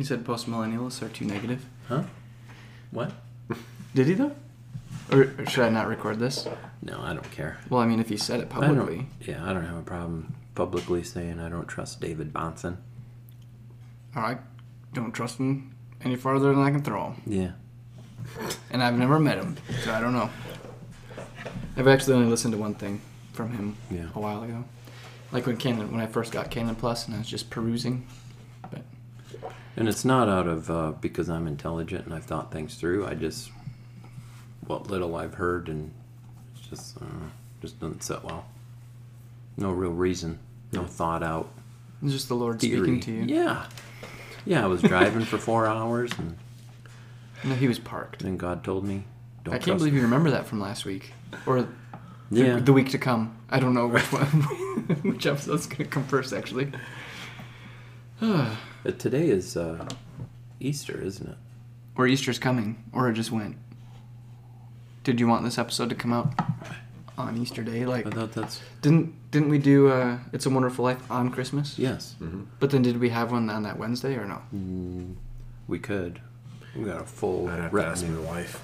He said post-millennialists are too negative. Huh? What? Did he though? Or should I not record this? No, I don't care. Well, I mean, if he said it publicly. I don't have a problem publicly saying I don't trust David Bahnsen. I don't trust him any farther than I can throw him. Yeah. And I've never met him, so I don't know. I've actually only listened to one thing from him a while ago. Like when I first got Canon Plus and I was just perusing. But. And it's not out of, because I'm intelligent and I've thought things through, I just... what little I've heard, and it's just doesn't sit well. No real reason, no thought out. It's just the Lord speaking to you. Yeah. I was driving for 4 hours, and no, he was parked. And God told me, "Don't." I can't believe you remember that from last week, or the week to come. I don't know which episode's going to come first, actually. Today is Easter, isn't it? Or Easter's coming, or it just went. Did you want this episode to come out on Easter Day? Like, I thought that's... Didn't we do It's a Wonderful Life on Christmas? Yes. Mm-hmm. But then did we have one on that Wednesday or no? We could. We got a full... I'd have to ask my wife.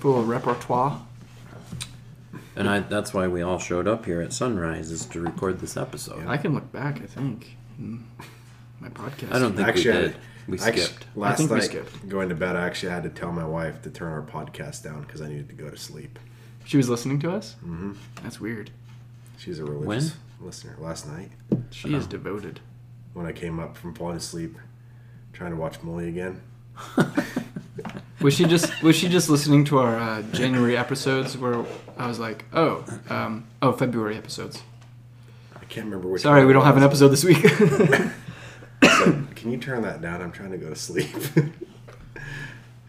Full repertoire. And that's why we all showed up here at sunrise, is to record this episode. Yeah. I can look back, I think, in my podcast. I don't think we did. We skipped. Last night, going to bed, I actually had to tell my wife to turn our podcast down because I needed to go to sleep. She was listening to us? Mm-hmm. That's weird. She's a religious listener. Last night. She is devoted. When I came up from falling asleep, trying to watch Molly again. Was she just listening to our January episodes where I was like, February episodes. I can't remember which. Sorry, we don't have an episode this week. Can you turn that down? I'm trying to go to sleep.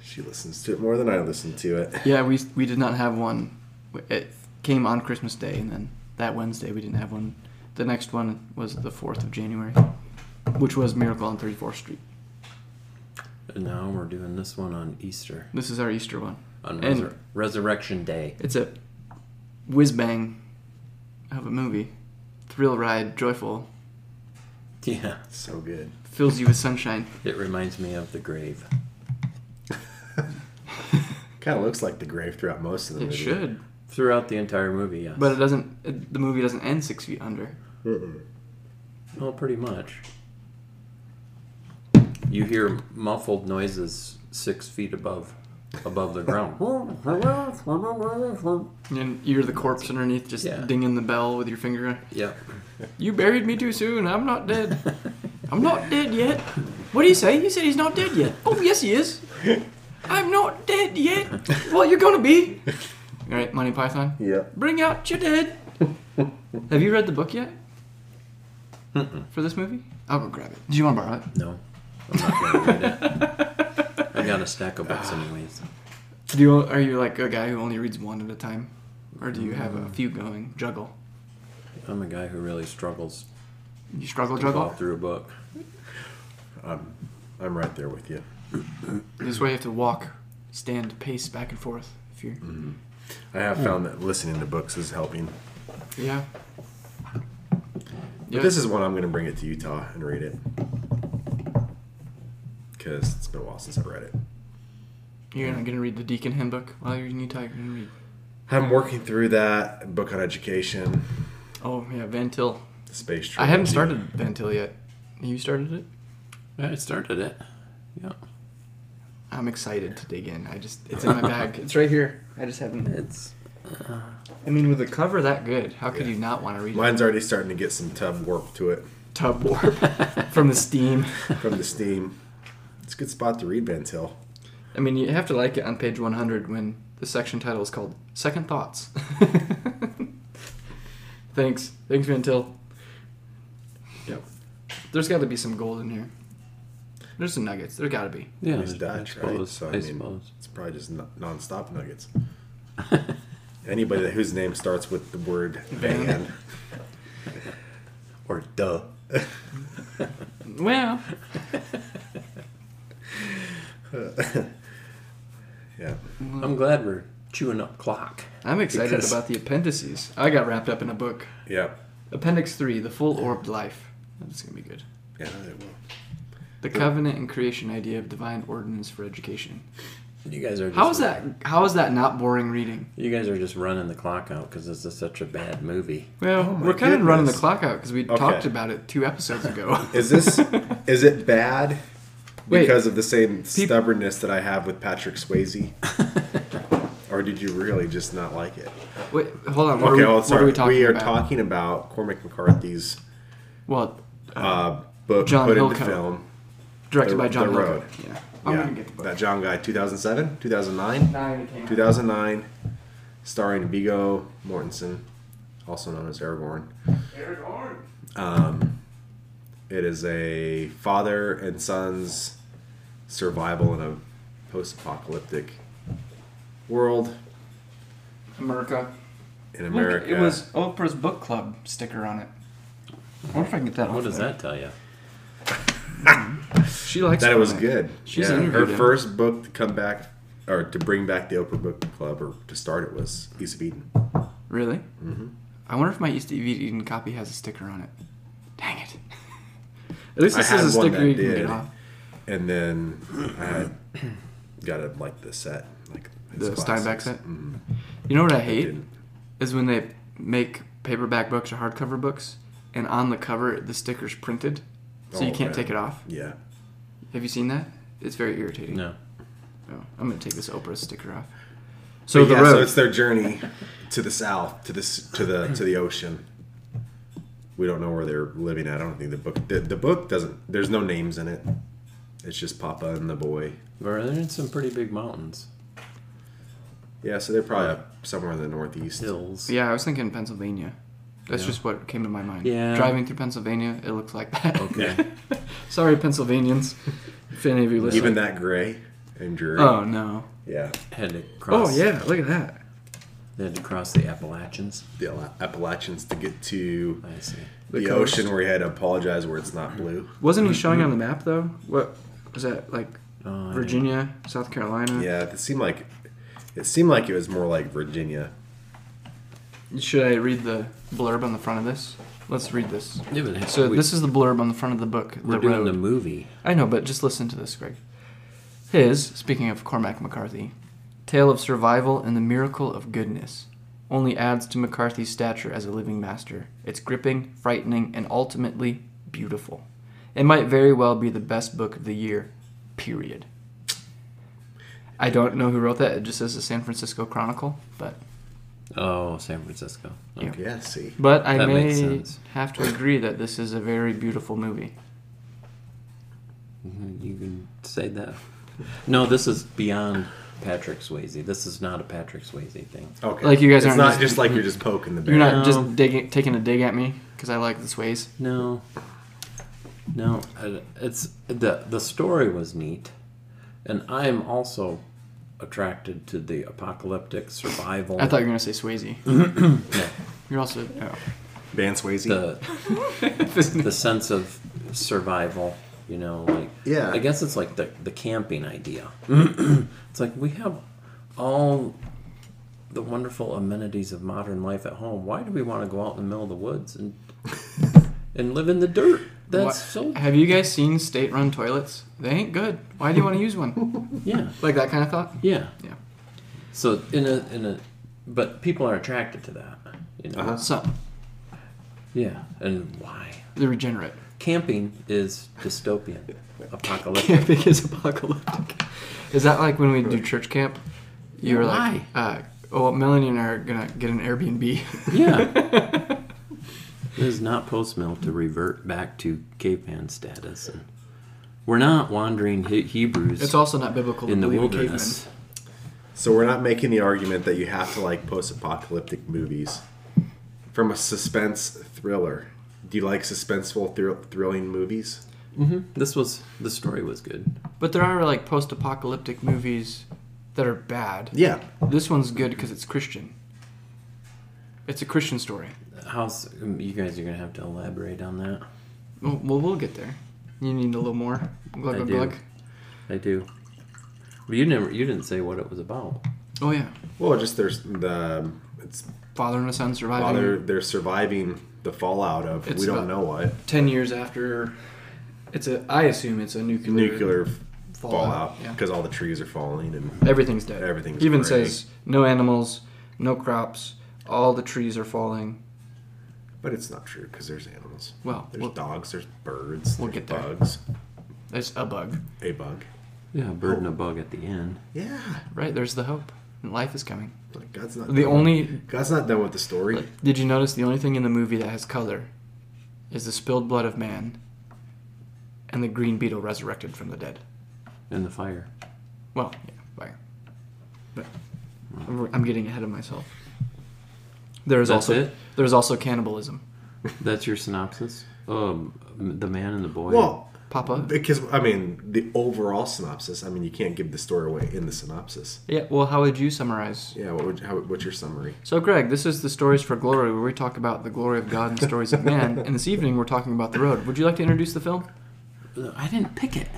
She listens to it more than I listen to it. Yeah, we did not have one. It came on Christmas Day, and then that Wednesday we didn't have one. The next one was the 4th of January, which was Miracle on 34th Street. And now we're doing this one on Easter. This is our Easter one. On Resurrection Day. It's a whiz-bang of a movie. Thrill ride, joyful. Yeah. So good. Fills you with sunshine. It reminds me of the grave. Kind of looks like the grave throughout most of the movie. It should. Throughout the entire movie, yes. But the movie doesn't end 6 feet under. Mm-mm. Well, pretty much. You hear muffled noises 6 feet above the ground. And you're the corpse underneath, just dinging the bell with your finger. Yeah. You buried me too soon. I'm not dead. I'm not dead yet. What do you say? He said he's not dead yet. Oh, yes, he is. I'm not dead yet. Well, you're going to be. All right, Monty Python? Yeah. Bring out your dead. Have you read the book yet? Mm-mm. For this movie? I'll go grab it. Do you want to borrow it? No. I'm not going to read it. I got a stack of books anyways. Are you like a guy who only reads one at a time? Or do you have a few going? Juggle? I'm a guy who really struggles. You struggle to juggle? Fall through a book. I'm right there with you. This way you have to walk, stand, pace back and forth. If you're... Mm-hmm. I have found that listening to books is helping. Yeah. But this is one I'm going to bring it to Utah and read it. Because it's been a while since I've read it. You're not going to read the Deacon Handbook while you're in Utah? You're going to read... I'm working through that book on education. Oh, yeah, Van Til. The Space Trilogy. I haven't started Van Til yet. You started it? Yeah, I started it. Yeah. I'm excited to dig in. It's in my bag. It's right here. I just haven't... with the cover that good, how could you not want to read it? Mine's already starting to get some tub warp to it. Tub warp? From the steam. From the steam. It's a good spot to read Van Til. I mean, you have to like it on page 100 when the section title is called Second Thoughts. Thanks. Thanks, Van Til. Yep. There's got to be some gold in here. There's some nuggets. There's got to be. Yeah, he's Dutch, right? So, I suppose. It's probably just non-stop nuggets. Anybody whose name starts with the word Van. Or duh. Well... Yeah. I'm glad we're chewing up clock. I'm excited about the appendices. I got wrapped up in a book. Yeah. Appendix 3, The Full Orbed Life. That's going to be good. Yeah, it will. The covenant and creation idea of divine ordinance for education. You guys are just how is that not boring reading? You guys are just running the clock out because this is such a bad movie. Well, we're kind of running the clock out because we talked about it 2 episodes ago. Is it bad because of the same stubbornness that I have with Patrick Swayze? Or did you really just not like it? Wait, hold on. What are we talking about? We are talking about Cormac McCarthy's book John put Hillcoat, into film. Directed by John Hillcoat. Yeah. I'm going to get the book. That John guy, 2007? 2009? 2009. Starring Viggo Mortensen, also known as Aragorn. Aragorn! It is a father and son's survival in a post-apocalyptic world. In America. Look, it was Oprah's book club sticker on it. I wonder if I can get that off. What does that tell you? She likes that. It was good. She's her first book to come back, or to bring back the Oprah Book Club, or to start it, was East of Eden. Really? Mm-hmm. I wonder if my East of Eden copy has a sticker on it. Dang it! At least this is a sticker you can get off. And then I got it like the set, like the Steinbeck set. Mm-hmm. You know what I hate is when they make paperback books or hardcover books, and on the cover the sticker's printed, so you can't take it off. Yeah. Have you seen that? It's very irritating. No. Oh, I'm going to take this Oprah sticker off. So the road. So it's their journey to the south, to the ocean. We don't know where they're living at. I don't think the book doesn't. There's no names in it. It's just Papa and the boy. They're in some pretty big mountains. Yeah, so they're probably up somewhere in the northeast hills. Yeah, I was thinking Pennsylvania. That's just what came to my mind. Yeah. Driving through Pennsylvania, it looks like that. Okay. Sorry, Pennsylvanians. If any of you listen. Even that gray and dreary. Oh, no. Yeah. Had to cross. Oh, yeah. Look at that. They had to cross the Appalachians. The Appalachians to get to the ocean where he had to apologize where it's not blue. Wasn't he showing on the map, though? What was that, like Virginia, South Carolina? Yeah, it seemed like it was more like Virginia. Should I read the blurb on the front of this? Let's read this. Yeah, so this is the blurb on the front of the book. We're doing the movie. I know, but just listen to this, Greg. Speaking of Cormac McCarthy, tale of survival and the miracle of goodness only adds to McCarthy's stature as a living master. It's gripping, frightening, and ultimately beautiful. It might very well be the best book of the year, period. I don't know who wrote that. It just says the San Francisco Chronicle, but... Oh, San Francisco. Okay. Yeah, see. But I may have to agree that this is a very beautiful movie. You can say that. No, this is beyond Patrick Swayze. This is not a Patrick Swayze thing. Okay. Like you guys aren't. It's not just like you're just poking the bear. You're not just taking a dig at me because I like the Swayze. No. It's the story was neat, and I am also attracted to the apocalyptic survival. I thought you were going to say Swayze. No. You're also... Oh. Van Swayze? The sense of survival, you know, like... Yeah. I guess it's like the camping idea. It's like, we have all the wonderful amenities of modern life at home. Why do we want to go out in the middle of the woods and live in the dirt? Have you guys seen state-run toilets? They ain't good. Why do you want to use one? Yeah, like that kind of thought. Yeah. So but people are attracted to that, you know. Some. Yeah, and why? They're regenerate. Camping is dystopian, apocalyptic. Camping is apocalyptic. Is that like when we do church camp? You're like, Melanie and I are gonna get an Airbnb. Yeah. It is not post-mill to revert back to caveman status. And we're not wandering Hebrews. It's also not biblical in the wilderness. So we're not making the argument that you have to like post-apocalyptic movies. From a suspense thriller, do you like suspenseful, thrilling movies? Mm-hmm. The story was good. But there are like post-apocalyptic movies that are bad. Yeah. This one's good because it's Christian. It's a Christian story. You guys are going to have to elaborate on that. Well, we'll get there. You need a little more. I do. But you didn't say what it was about. Oh, yeah. Well, just it's father and a son surviving. They're surviving the fallout of, we don't know what. 10 years after I assume it's a nuclear fallout because all the trees are falling and everything's dead. Everything's even burning. Says no animals, no crops, all the trees are falling. But it's not true because there's animals. Well, there's dogs, there's birds, there's bugs. There's a bug. A bug. Yeah, a bird and a bug at the end. Yeah. Right, there's the hope. And life is coming. Like God's not done with the story. Like, did you notice the only thing in the movie that has color is the spilled blood of man and the green beetle resurrected from the dead. And the fire. Well, yeah, fire. But I'm getting ahead of myself. There's also cannibalism. That's your synopsis? The man and the boy? Well, Papa? Because, I mean, the overall synopsis, I mean, you can't give the story away in the synopsis. Yeah, well, how would you summarize? Yeah, what's your summary? So, Greg, this is the Stories for Glory, where we talk about the glory of God and stories of man, and this evening we're talking about The Road. Would you like to introduce the film? I didn't pick it.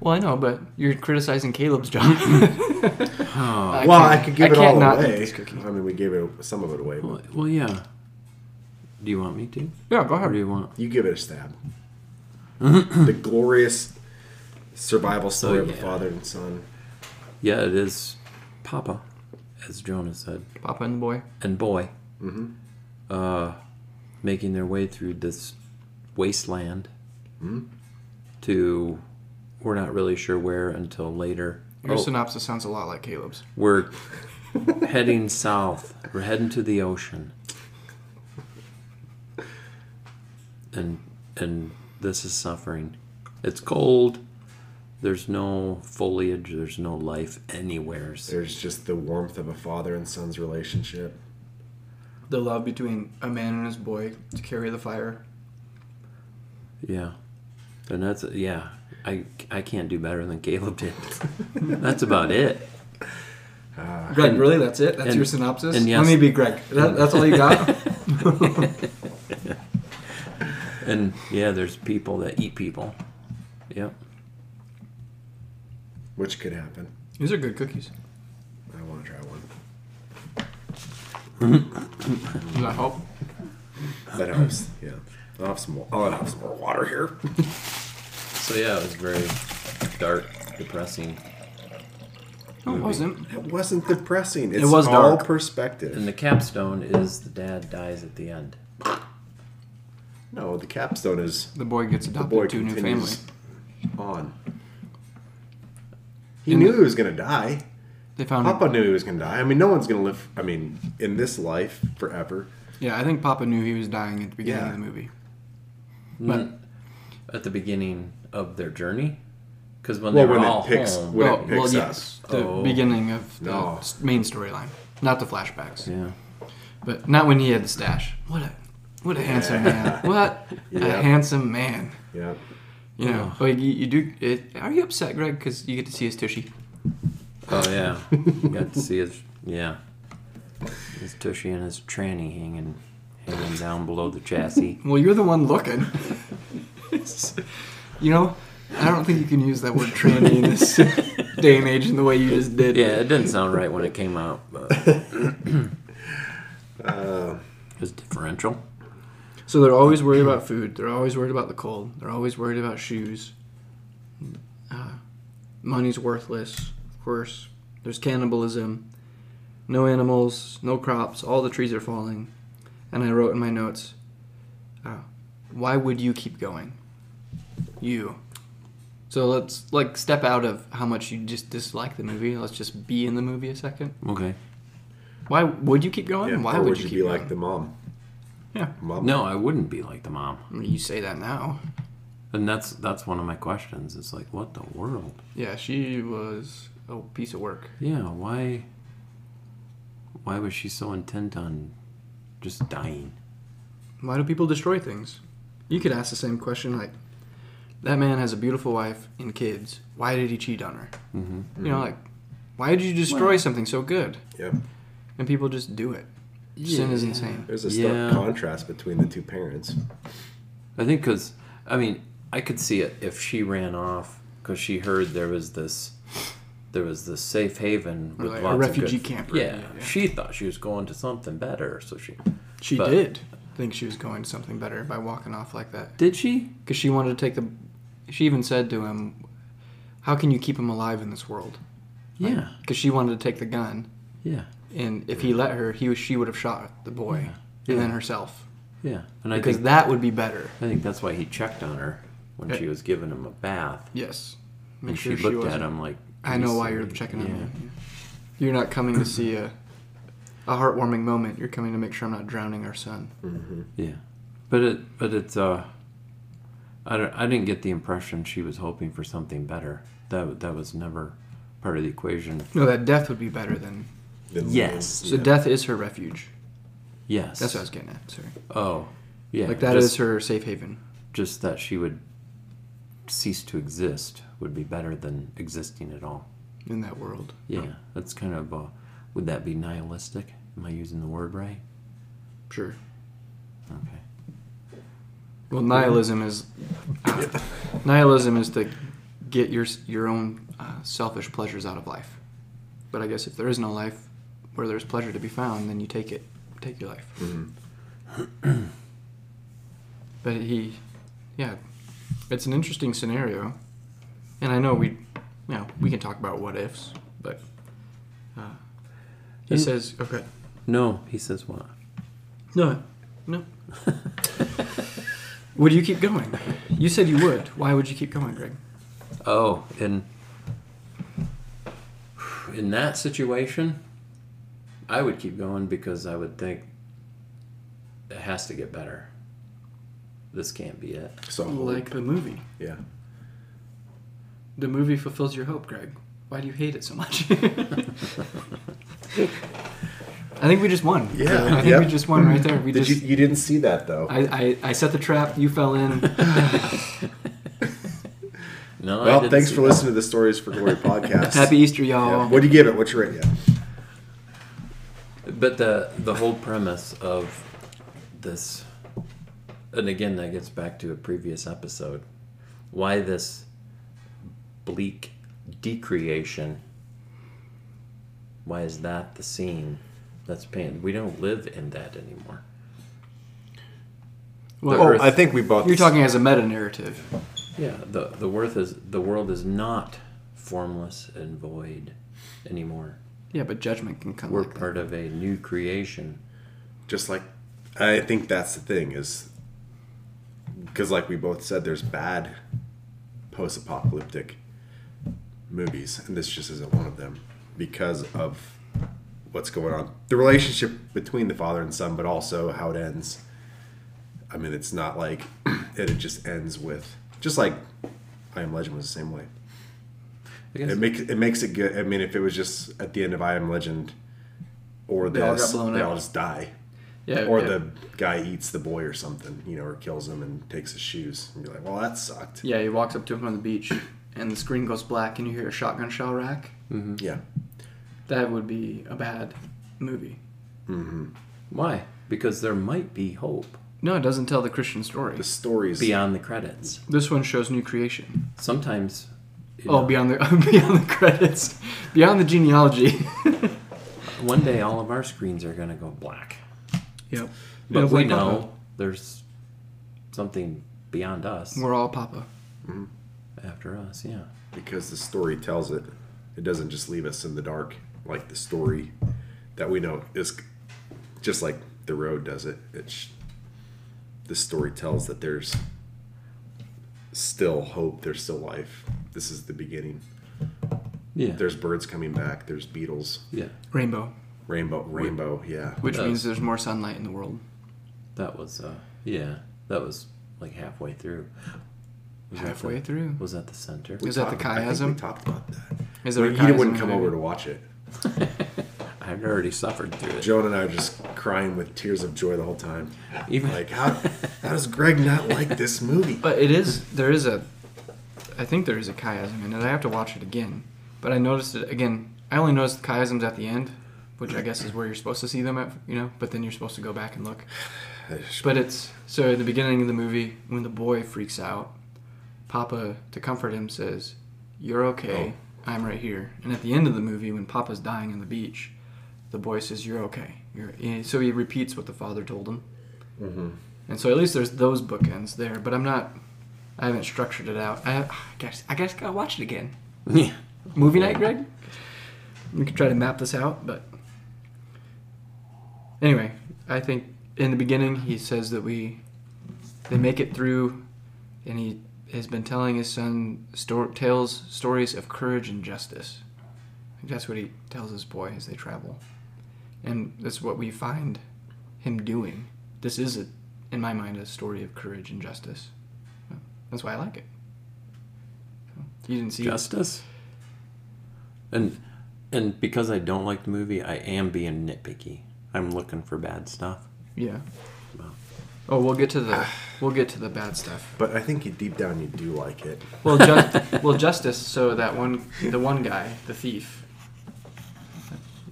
Well, I know, but you're criticizing Caleb's job. I could give it all away. I mean, we gave it some of it away. Well, yeah. Do you want me to? Yeah, go ahead. Or do you want? You give it a stab. The glorious survival story of the father and son. Yeah, it is Papa, as Jonah said. Papa and the boy. And boy. Mm-hmm. Making their way through this wasteland to... We're not really sure where until later. Your synopsis sounds a lot like Caleb's. We're heading south. We're heading to the ocean. And this is suffering. It's cold. There's no foliage. There's no life anywhere. There's just the warmth of a father and son's relationship. The love between a man and his boy to carry the fire. Yeah. And that's... Yeah. I can't do better than Caleb did. That's about it. Greg, really? That's it? That's your synopsis? And yes, let me be Greg. That's all you got? And, yeah, there's people that eat people. Yep. Which could happen. These are good cookies. I want to try one. Does that help? That helps, yeah. I'll have some more water here. So yeah, it was very dark, depressing. No, it wasn't. It wasn't depressing. It was all dark. Perspective. And the capstone is the dad dies at the end. No, the capstone is the boy gets adopted to a new family. On. He knew he was gonna die. Papa knew he was gonna die. I mean, no one's gonna live. I mean, in this life forever. Yeah, I think Papa knew he was dying at the beginning of the movie. But at the beginning. Of their journey? Because when it picks up. The beginning of the main storyline. Not the flashbacks. Yeah. But not when he had the stash. What a handsome man. A handsome man. Yeah. You know, like you do... are you upset, Greg, because you get to see his tushy? Oh, yeah. You got to see his... Yeah. His tushy and his tranny hanging down below the chassis. Well, you're the one looking. You know, I don't think you can use that word tranny in this day and age in the way you just did. Yeah, it didn't sound right when it came out. But it was differential. So they're always worried about food. They're always worried about the cold. They're always worried about shoes. Money's worthless, of course. There's cannibalism. No animals, no crops. All the trees are falling. And I wrote in my notes, why would you keep going? So let's step out of how much you just dislike the movie. Let's just be in the movie a second. Okay. Why would you keep going? Yeah, why would you keep going? Like the mom? Yeah. Mom? No, I wouldn't be like the mom. I mean, you say that now. And that's one of my questions. It's like, what the world? Yeah, she was a piece of work. Yeah. Why was she so intent on just dying? Why do people destroy things? You could ask the same question like. That man has a beautiful wife and kids. Why did he cheat on her? Mm-hmm. You know, like, why did you destroy something so good? Yep. And people just do it. Sin is insane. There's a stark contrast between the two parents. I think because, I mean, I could see it if she ran off because she heard there was this safe haven. With like lots a refugee of good camp. Yeah, she thought she was going to something better. So She did. I think she was going to something better by walking off like that. Did she? Because she wanted to take the she even said to him, how can you keep him alive in this world? Like, yeah. Because she wanted to take the gun. Yeah. And if he let her, she would have shot the boy and then herself. Yeah. And I think that would be better. I think that's why he checked on her when she was giving him a bath. Yes. Make and sure she looked at him like... I know why you're checking on me. You're not coming to see a heartwarming moment. You're coming to make sure I'm not drowning our son. Mm-hmm. Yeah. But it's I didn't get the impression she was hoping for something better. That was never part of the equation. No, that death would be better than yes. Living. So death is her refuge. Yes. That's what I was getting at. Sorry. Oh, yeah. Like that is her safe haven. Just that she would cease to exist would be better than existing at all. In that world. Yeah. Oh. That's kind of, would that be nihilistic? Am I using the word right? Sure. Okay. Well, nihilism is to get your own selfish pleasures out of life. But I guess if there is no life where there's pleasure to be found, then you take your life. Mm-hmm. But it's an interesting scenario, and I know we can talk about what ifs, but he says, okay. No, he says what? No. Would you keep going? You said you would. Why would you keep going, Greg? Oh, in that situation, I would keep going because I would think it has to get better. This can't be it. So like the movie. Yeah. The movie fulfills your hope, Greg. Why do you hate it so much? I think we just won. Yeah. I think we just won right there. You didn't see that, though. I set the trap. You fell in. No. Well, thanks for listening to the Stories for Glory podcast. Happy Easter, y'all. Yeah. What do you give it? What's your rating? But the whole premise of this, and again, that gets back to a previous episode, why this bleak decreation, why is that the scene? That's pain. We don't live in that anymore. Well, I think we both... You're talking as a meta-narrative. Yeah, the world is not formless and void anymore. Yeah, but judgment can come. We're part of a new creation. Just like... I think that's the thing, is... Because like we both said, there's bad post-apocalyptic movies, and this just isn't one of them because of... what's going on, the relationship between the father and son, but also how it ends. I mean, it's not like it just ends with, just like I Am Legend was the same way. I guess it makes it good. I mean, if it was just at the end of I Am Legend or this, they all just die. Yeah. Or the guy eats the boy or something, or kills him and takes his shoes and be like, well, that sucked. Yeah, he walks up to him on the beach and the screen goes black and you hear a shotgun shell rack. Mm-hmm. Yeah. That would be a bad movie. Mm-hmm. Why? Because there might be hope. No, it doesn't tell the Christian story. The story's beyond the credits. This one shows new creation. Sometimes. Beyond the credits, beyond the genealogy. One day, all of our screens are going to go black. Yep. But we know Papa. There's something beyond us. We're all Papa. Mm-hmm. After us, yeah. Because the story tells it. It doesn't just leave us in the dark. Like the story that we know is just like the road does it. The story tells that there's still hope. There's still life. This is the beginning. Yeah. There's birds coming back. There's beetles. Yeah. Rainbow. Yeah. Which means there's more sunlight in the world. That was like halfway through. Was that the center? Was that the chiasm? I think we talked about that. He wouldn't come over to watch it. I've already suffered through it. Joan and I are just crying with tears of joy the whole time. Even like, how does Greg not like this movie? But I think there is a chiasm in it. I have to watch it again. But I noticed it again. I only noticed the chiasms at the end, which I guess is where you're supposed to see them at, but then you're supposed to go back and look. But it's, so at the beginning of the movie, when the boy freaks out, Papa, to comfort him, says, "You're okay. Oh. I'm right here." And at the end of the movie, when Papa's dying on the beach, the boy says, "You're okay." So he repeats what the father told him. Mm-hmm. And so at least there's those bookends there. But I'm not... I haven't structured it out. I guess gotta watch it again. Yeah. Movie night, Greg? We could try to map this out, but... Anyway, I think in the beginning he says that they make it through, and he has been telling his son stories of courage and justice. I think that's what he tells his boy as they travel. And that's what we find him doing. This is, in my mind, a story of courage and justice. That's why I like it. You didn't see justice? It. And because I don't like the movie, I am being nitpicky. I'm looking for bad stuff. Yeah. Well. Oh, we'll get to the bad stuff. But I think deep down you do like it. Well, justice. So the one guy, the thief.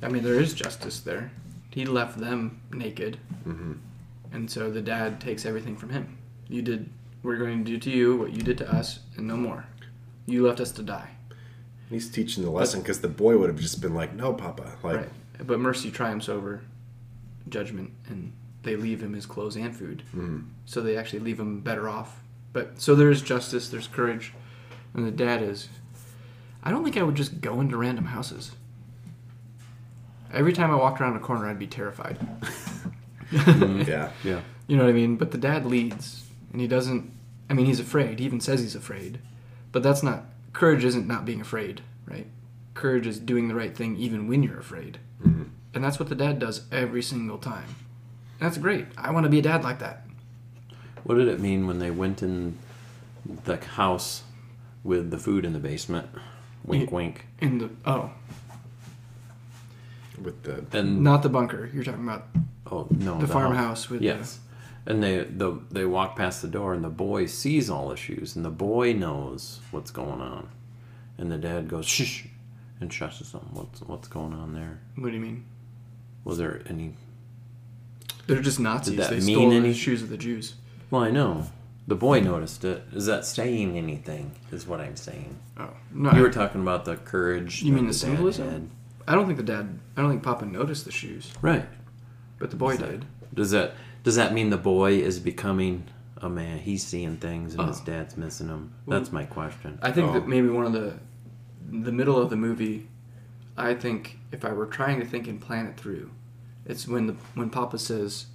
I mean, there is justice there. He left them naked, mm-hmm. and so the dad takes everything from him. We're going to do to you what you did to us, and no more. You left us to die. He's teaching the lesson because the boy would have just been like, "No, Papa." Like, right. But mercy triumphs over judgment, and they leave him his clothes and food. Mm. So they actually leave him better off. But so there is justice, there's courage, and the dad is. I don't think I would just go into random houses. Every time I walked around a corner, I'd be terrified. Yeah. You know what I mean? But the dad leads, and he doesn't. I mean, he's afraid. He even says he's afraid. But that's not courage. Isn't not being afraid, right? Courage is doing the right thing even when you're afraid, mm-hmm. and that's what the dad does every single time. That's great. I want to be a dad like that. What did it mean when they went in the house with the food in the basement? Wink, wink. In the with the not the bunker. You're talking about the farmhouse with and they walk past the door and the boy sees all the shoes and the boy knows what's going on, and the dad goes shh and shuts us on. What's going on there? What do you mean? Was there any? They're just Nazis. They stole the shoes of the Jews. Well, I know. The boy noticed it. Is that saying anything? Is what I'm saying. Oh no! You were talking about the courage. You mean the symbolism? I don't think Papa noticed the shoes. Right. But the boy did. Does that mean the boy is becoming a man? He's seeing things and his dad's missing them. Well, that's my question. I think that maybe one of the middle of the movie. I think if I were trying to think and plan it through, it's when Papa says.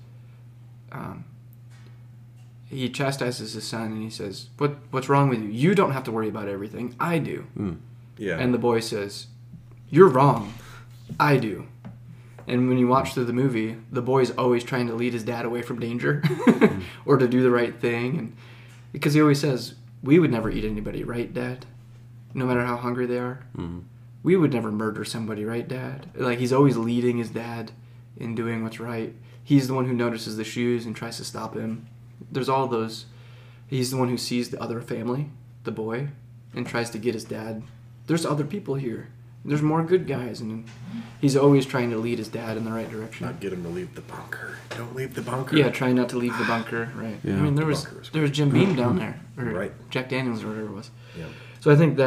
He chastises his son and he says, "What's wrong with you? You don't have to worry about everything. I do." Mm. Yeah. And the boy says, "You're wrong. I do." And when you watch through the movie, the boy's always trying to lead his dad away from danger or to do the right thing. And because he always says, we would never eat anybody, right, Dad? No matter how hungry they are. Mm-hmm. We would never murder somebody, right, Dad? Like, he's always leading his dad in doing what's right. He's the one who notices the shoes and tries to stop him. There's all those. He's the one who sees the other family, the boy, and tries to get his dad. There's other people here. There's more good guys, and he's always trying to lead his dad in the right direction. Not get him to leave the bunker. Don't leave the bunker. Yeah, trying not to leave the bunker. Right. Yeah. I mean, there was Jim Beam down there, or right. Jack Daniels, or whatever it was. Yeah. So I think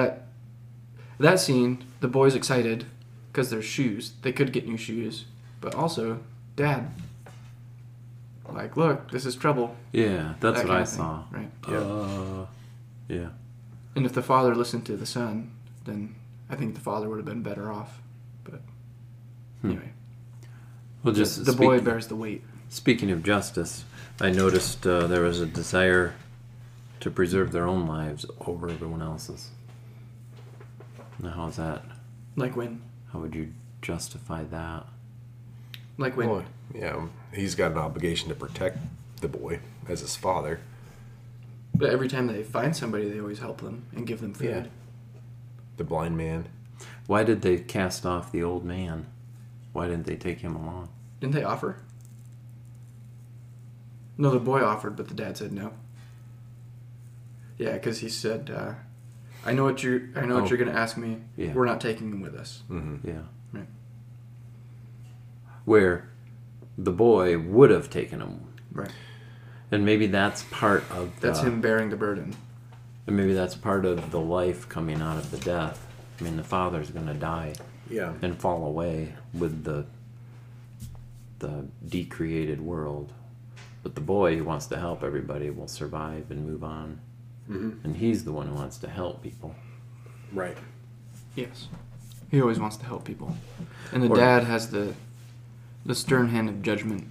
that scene, the boy's excited because there's shoes. They could get new shoes, but also, Dad, like, look, this is trouble. Yeah, that's what I saw. Right. Yeah. Yeah. And if the father listened to the son, then. I think the father would have been better off, but anyway. Well, just the boy bears the weight. Speaking of justice, I noticed there was a desire to preserve their own lives over everyone else's. Now, how's that? Like when? How would you justify that? Like when? Well, yeah, he's got an obligation to protect the boy as his father. But every time they find somebody, they always help them and give them food. Yeah. The blind man. Why did they cast off the old man? Why didn't they take him along? Didn't they offer? No, the boy offered, but the dad said no. Yeah, because he said, "I know what you're going to ask me. Yeah. We're not taking him with us." Mm-hmm. Yeah. Right. Where the boy would have taken him. Right. And maybe that's part of the... That's him bearing the burden. And maybe that's part of the life coming out of the death. I mean, the father's going to die and fall away with the decreated world. But the boy who wants to help everybody will survive and move on. Mm-hmm. And he's the one who wants to help people. Right. Yes. He always wants to help people. And the dad has the stern hand of judgment.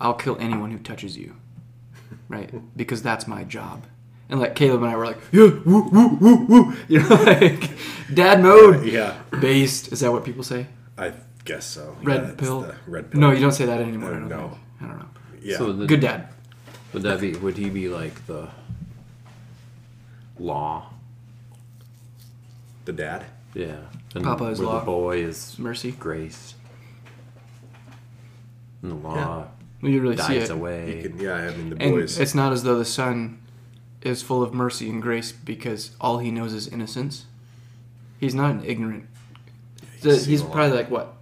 I'll kill anyone who touches you. Right? Because that's my job. And like Caleb and I were like, yeah, woo, woo, woo, woo. You know, like dad mode. Yeah. Based. Is that what people say? I guess so. Red pill. No, you don't say that anymore. No. I don't know. Yeah. So good dad. Would he be like the law? The dad? Yeah. And Papa is law. The boy is mercy. Grace. And the law you really dies see it. Away. The boys. It's not as though the son is full of mercy and grace because all he knows is innocence. He's not an ignorant. He's probably like what?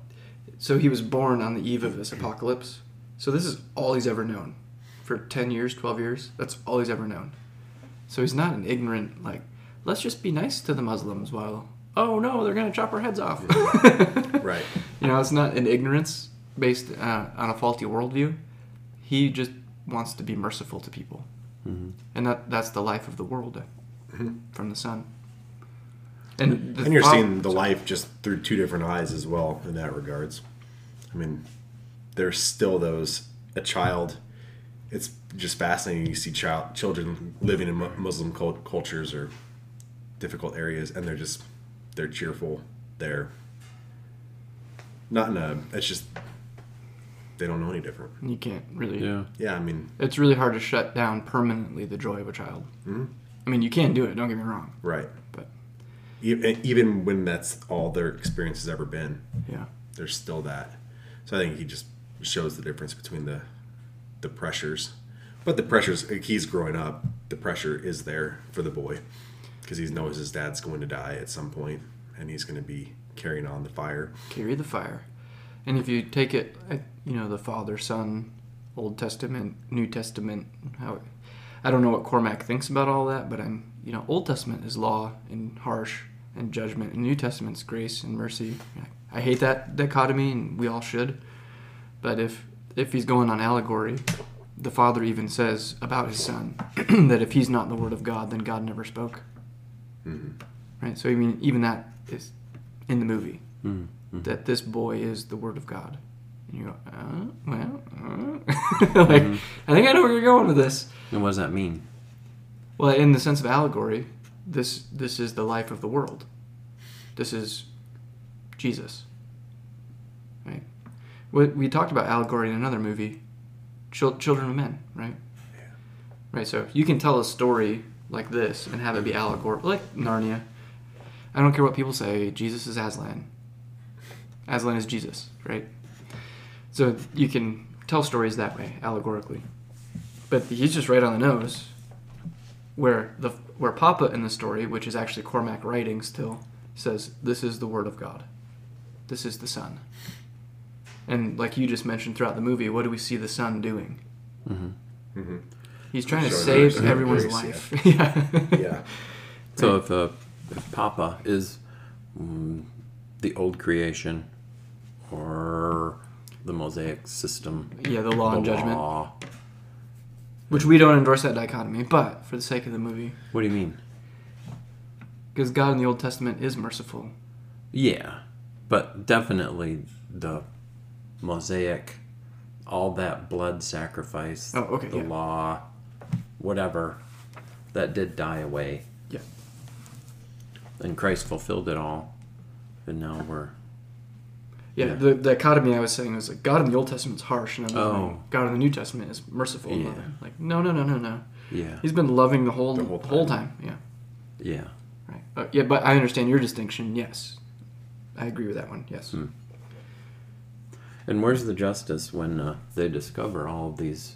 So he was born on the eve of this apocalypse. So this is all he's ever known. For 10 years, 12 years, that's all he's ever known. So he's not an ignorant, like, let's just be nice to the Muslims while, oh no, they're going to chop our heads off. Right. You know, it's not an ignorance based on a faulty worldview. He just wants to be merciful to people. Mm-hmm. And that's the life of the world from the sun. And you're seeing the life just through two different eyes as well in that regards. I mean, there's still a child... It's just fascinating. You see children living in Muslim cultures or difficult areas, and they're cheerful. They're not in a. It's just they don't know any different. You can't really. Yeah. I mean, it's really hard to shut down permanently the joy of a child. Mm-hmm. I mean, you can do it. Don't get me wrong. Right. But even when that's all their experience has ever been, yeah, there's still that. So I think he just shows the difference between the pressures, but the pressures, like he's growing up, the pressure is there for the boy because he knows his dad's going to die at some point and he's going to be carrying on the fire. Carry the fire. And if you take it, you know, the Father, Son, Old Testament, New Testament, I don't know what Cormac thinks about all that, but Old Testament is law and harsh and judgment, and New Testament's grace and mercy. I hate that dichotomy, and we all should, but if he's going on allegory, the Father even says about his son that if he's not the Word of God, then God never spoke. Mm-hmm. Right? So, I mean, even that is in the movie, mm-hmm. that this boy is the Word of God. And you go, mm-hmm. I think I know where you're going with this. And what does that mean? Well, in the sense of allegory, this is the life of the world. This is Jesus. Right? We talked about allegory in another movie, Children of Men, right? Yeah. Right, so you can tell a story like this and have it be allegory, like Narnia. I don't care what people say, Jesus is Aslan. Aslan is Jesus, right? So you can tell stories that way, allegorically. But he's just right on the nose, where Papa in the story, which is actually Cormac writing still, says, this is the Word of God. This is the Son. And like you just mentioned throughout the movie, what do we see the son doing? Mm-hmm. Mm-hmm. He's trying to save everyone's life. Yeah. Yeah. So if Papa is the old creation or the Mosaic system. Yeah, the law and judgment. Which we don't endorse that dichotomy, but for the sake of the movie. What do you mean? Because God in the Old Testament is merciful. Yeah, but definitely the... Mosaic, all that blood sacrifice, law, whatever, that did die away. Yeah. And Christ fulfilled it all, and now we're... Yeah, the dichotomy I was saying was like, God in the Old Testament's harsh, and God in the New Testament is merciful. Yeah. Like, no. Yeah. He's been loving the whole time. Yeah. Yeah. Right. Yeah, but I understand your distinction, yes. I agree with that one, yes. Mm. And where's the justice when they discover all of these,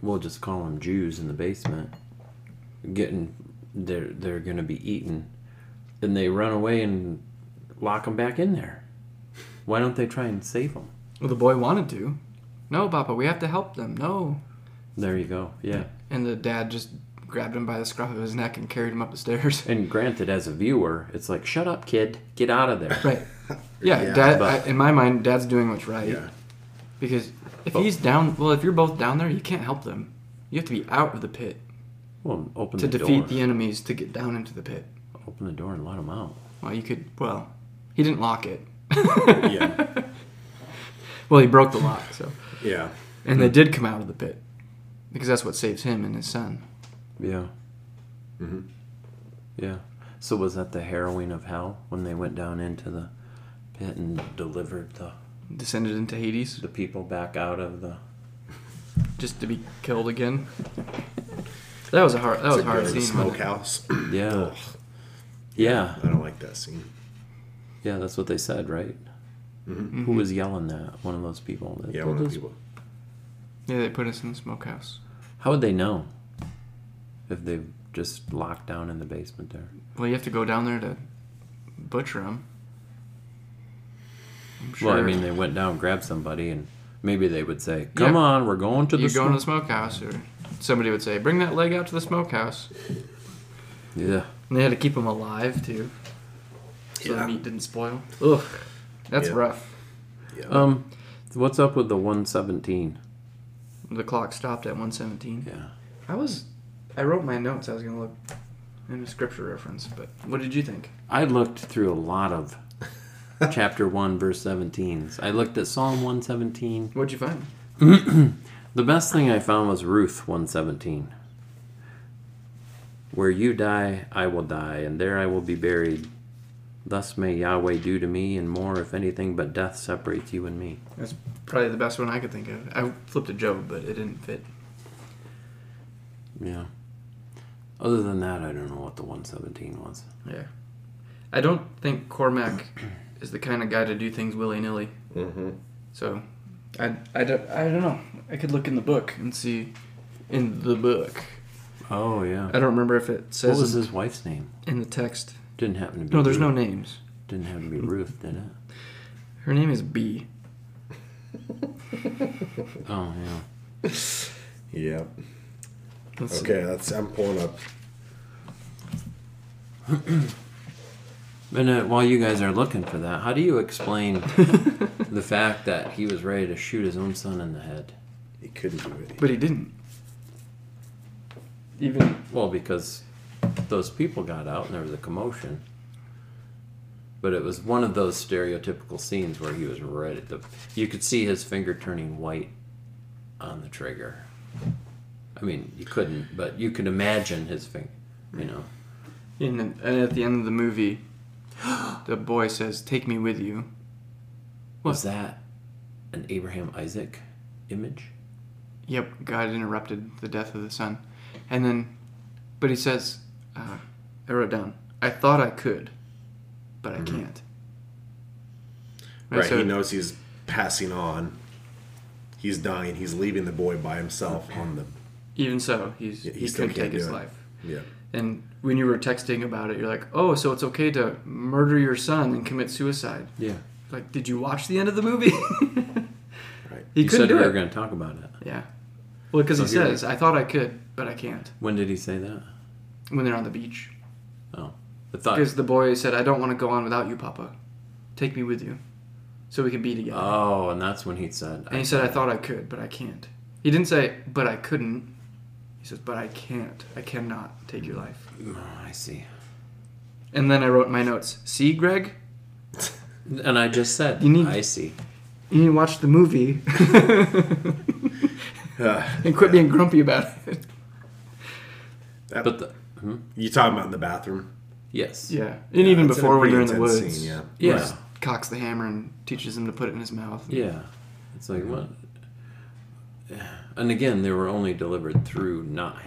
we'll just call them Jews in the basement, they're going to be eaten, and they run away and lock them back in there? Why don't they try and save them? Well, the boy wanted to. No, Papa, we have to help them. No. There you go, yeah. And the dad just grabbed him by the scruff of his neck and carried him up the stairs. And granted, as a viewer, it's like, shut up, kid, get out of there. Right. Yeah, Dad. In my mind, Dad's doing what's right. Yeah. Because if you're both down there, you can't help them. You have to be out of the pit. Well, open the door. To defeat the enemies, to get down into the pit. Open the door and let them out. Well, you could... Well, he didn't lock it. Yeah. Well, he broke the lock, so... Yeah. And they did come out of the pit. Because that's what saves him and his son. Yeah. Mm-hmm. Yeah. So was that the harrowing of hell when they went down into the pit and delivered the... Descended into Hades? The people back out of the... Just to be killed again? That was a hard. That was a hard scene. Smokehouse. Yeah. Yeah. I don't like that scene. Yeah, that's what they said, right? Mm-hmm. Who was yelling that? One of those people. That yeah, one of those people. Yeah, they put us in the smokehouse. How would they know? If they just locked down in the basement there. Well, you have to go down there to butcher them. I'm sure. Well, I mean, they went down, grabbed somebody, and maybe they would say, "Come on, we're going to the smokehouse." You're going to the smokehouse, or. Somebody would say, "Bring that leg out to the smokehouse." Yeah. And they had to keep him alive too, so the meat didn't spoil. Ugh, that's rough. Yeah. What's up with the 117? The clock stopped at 117. Yeah. I wrote my notes. I was gonna look in a scripture reference, but what did you think? I looked through a lot of chapter 1, verse 17. I looked at Psalm 117. What'd you find? The best thing I found was Ruth 117. Where you die, I will die, and there I will be buried. Thus may Yahweh do to me, and more, if anything but death separates you and me. That's probably the best one I could think of. I flipped a Job, but it didn't fit. Yeah. Other than that, I don't know what the 117 was. Yeah. I don't think Cormac is the kind of guy to do things willy-nilly. Mm-hmm. So... I don't know. I could look in the book and see in the book. Oh, yeah. I don't remember if it says... What was his wife's name? In the text. Didn't happen to be... No, there's Ruth. No names. Didn't happen to be Ruth, did it? Her name is B. Oh, yeah. Yeah. Let's see. I'm pulling up. And while you guys are looking for that, how do you explain the fact that he was ready to shoot his own son in the head? He couldn't do it. But he didn't. Well, because those people got out and there was a commotion. But it was one of those stereotypical scenes where he was ready to... You could see his finger turning white on the trigger. I mean, you couldn't, but you could imagine his finger, you know. And at the end of the movie... The boy says, "Take me with you." What? Was that an Abraham Isaac image? Yep, God interrupted the death of the son. And then, but he says, I wrote down, "I thought I could, but I can't." Right, so, he knows he's passing on. He's dying. He's leaving the boy by himself on the... Even so, he couldn't take his life. Yeah. And when you were texting about it, you're like, "Oh, so it's okay to murder your son and commit suicide." Yeah. Like, did you watch the end of the movie? Right. He couldn't do it. You said we were going to talk about it. Yeah. Well, because he says, "I thought I could, but I can't." When did he say that? When they're on the beach. Oh. Because the boy said, "I don't want to go on without you, Papa. Take me with you so we can be together." Oh, and that's when he said... And he said, "I thought I could, but I can't." He didn't say, "But I couldn't." He says, "But I can't. I cannot take your life." Oh, I see. And then I wrote in my notes, "See, Greg?" And I just said, "I see." You need to watch the movie and quit being grumpy about it. You talking about in the bathroom? Yes. Yeah. And even before when you're in the woods. Scene, yeah. Just cocks the hammer and teaches him to put it in his mouth. Yeah. It's like, what? And again, they were only delivered through not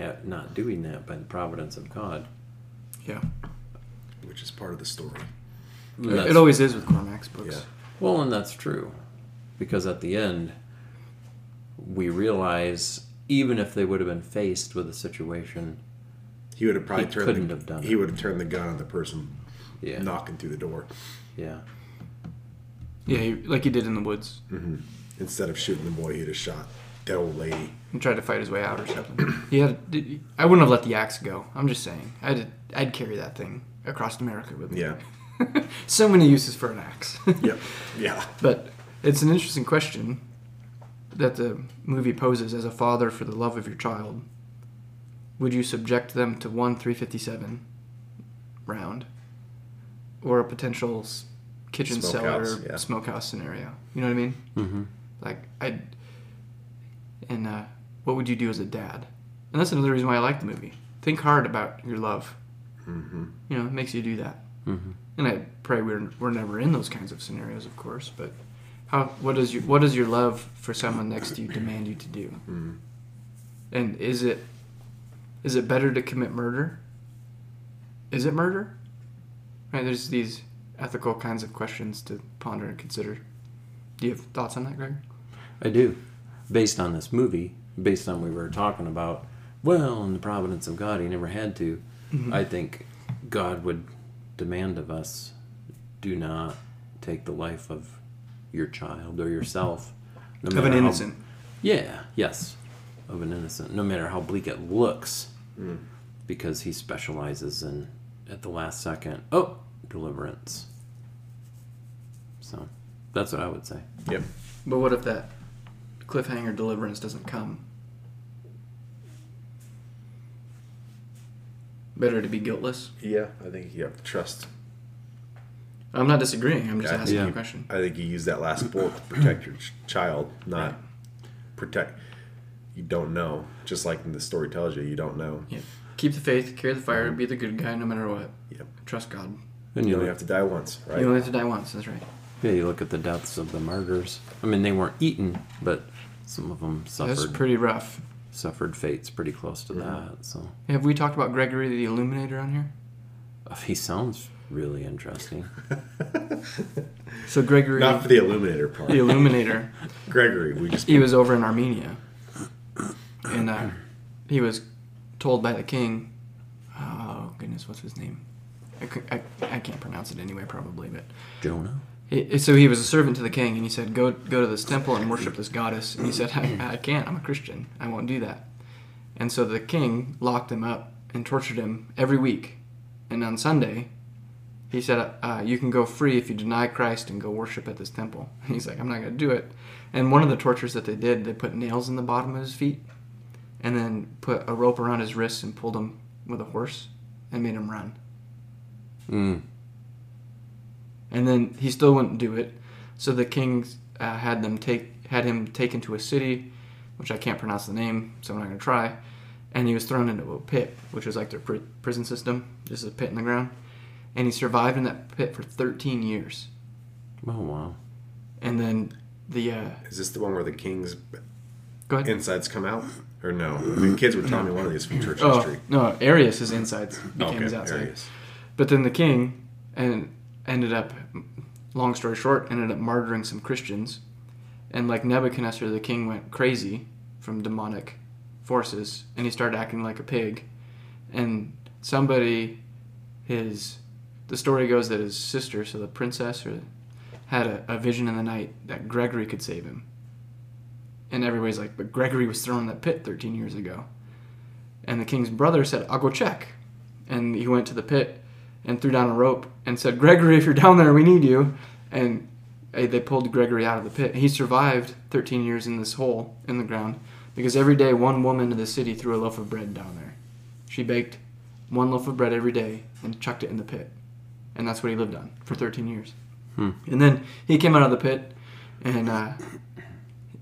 doing that by the providence of God. Yeah. Which is part of the story. It always is with Cormac's books. Yeah. Well, and that's true. Because at the end, we realize even if they would have been faced with a situation, he would have probably he would have turned the gun on the person knocking through the door. Yeah. Yeah, like he did in the woods. Mm-hmm. Instead of shooting the boy, he'd have shot that old lady and tried to fight his way out or something. I wouldn't have let the axe go. I'm just saying, I'd carry that thing across America with me. Yeah. So many uses for an axe. Yep. Yeah. But it's an interesting question that the movie poses as a father for the love of your child. would you subject them to 1 357 round or a potential kitchen cellar smokehouse scenario? You know what I mean? Mm-hmm. Like, what would you do as a dad? And that's another reason why I like the movie. Think hard about your love. Mm-hmm. You know, it makes you do that. Mm-hmm. And I pray we're never in those kinds of scenarios, of course. But what does your love for someone next to you demand you to do? Mm-hmm. And is it better to commit murder? Is it murder? Right? There's these ethical kinds of questions to ponder and consider. Do you have thoughts on that, Greg? I do. Based on this movie, based on what we were talking about, well, in the providence of God, he never had to. Mm-hmm. I think God would demand of us, do not take the life of your child or yourself. No, of an innocent. Of an innocent. No matter how bleak it looks, because he specializes in, at the last second, deliverance. So that's what I would say. Yep. But what if that cliffhanger deliverance doesn't come? Better to be guiltless? Yeah, I think you have to trust. I'm not disagreeing. I'm just asking you a question. I think you use that last bullet to protect your child, not protect. You don't know. Just like the story tells you don't know. Yeah. Keep the faith, carry the fire, be the good guy no matter what. Yep. Trust God. And you only have to die once, right? You only have to die once, that's right. Yeah, you look at the deaths of the martyrs. I mean, they weren't eaten, but some of them suffered. That's pretty rough. Suffered fates pretty close to that. So have we talked about Gregory the Illuminator on here? He sounds really interesting. So Gregory, not for the Illuminator part. The Illuminator, Gregory. He was over in Armenia, and he was told by the king. Oh goodness, what's his name? I can't pronounce it anyway, probably. But Jonah. So he was a servant to the king, and he said, go to this temple and worship this goddess. And he said, I can't. I'm a Christian. I won't do that. And so the king locked him up and tortured him every week. And on Sunday, he said, you can go free if you deny Christ and go worship at this temple. And he's like, I'm not going to do it. And one of the tortures that they did, they put nails in the bottom of his feet and then put a rope around his wrists and pulled him with a horse and made him run. And then he still wouldn't do it, so the king had him taken to a city, which I can't pronounce the name, so I'm not going to try, and he was thrown into a pit, which is like their prison system, just a pit in the ground, and he survived in that pit for 13 years. Oh, wow. And then the... is this the one where the king's insides come out? Or no? I mean, kids were telling me one of these from church history. No, Arius' insides became his outside. Arius. But then the king... ended up, long story short, martyring some Christians. And like Nebuchadnezzar, the king went crazy from demonic forces, and he started acting like a pig. And the story goes that his sister, so the princess, had a vision in the night that Gregory could save him. And everybody's like, but Gregory was thrown in that pit 13 years ago. And the king's brother said, I'll go check. And he went to the pit and threw down a rope and said, Gregory, if you're down there, we need you. And they pulled Gregory out of the pit. He survived 13 years in this hole in the ground because every day one woman in the city threw a loaf of bread down there. She baked one loaf of bread every day and chucked it in the pit. And that's what he lived on for 13 years. And then he came out of the pit and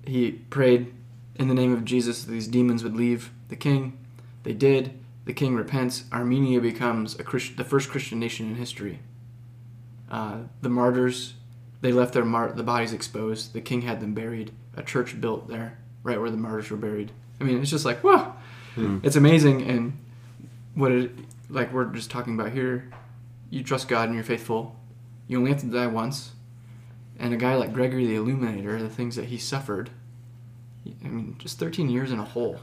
he prayed in the name of Jesus that these demons would leave the king. They did. The king repents. Armenia becomes the first Christian nation in history. The martyrs, they left their the bodies exposed. The king had them buried. A church built there, right where the martyrs were buried. I mean, it's just like, wow, it's amazing. And like we're just talking about here, you trust God and you're faithful. You only have to die once. And a guy like Gregory the Illuminator, the things that he suffered, I mean, just 13 years in a hole.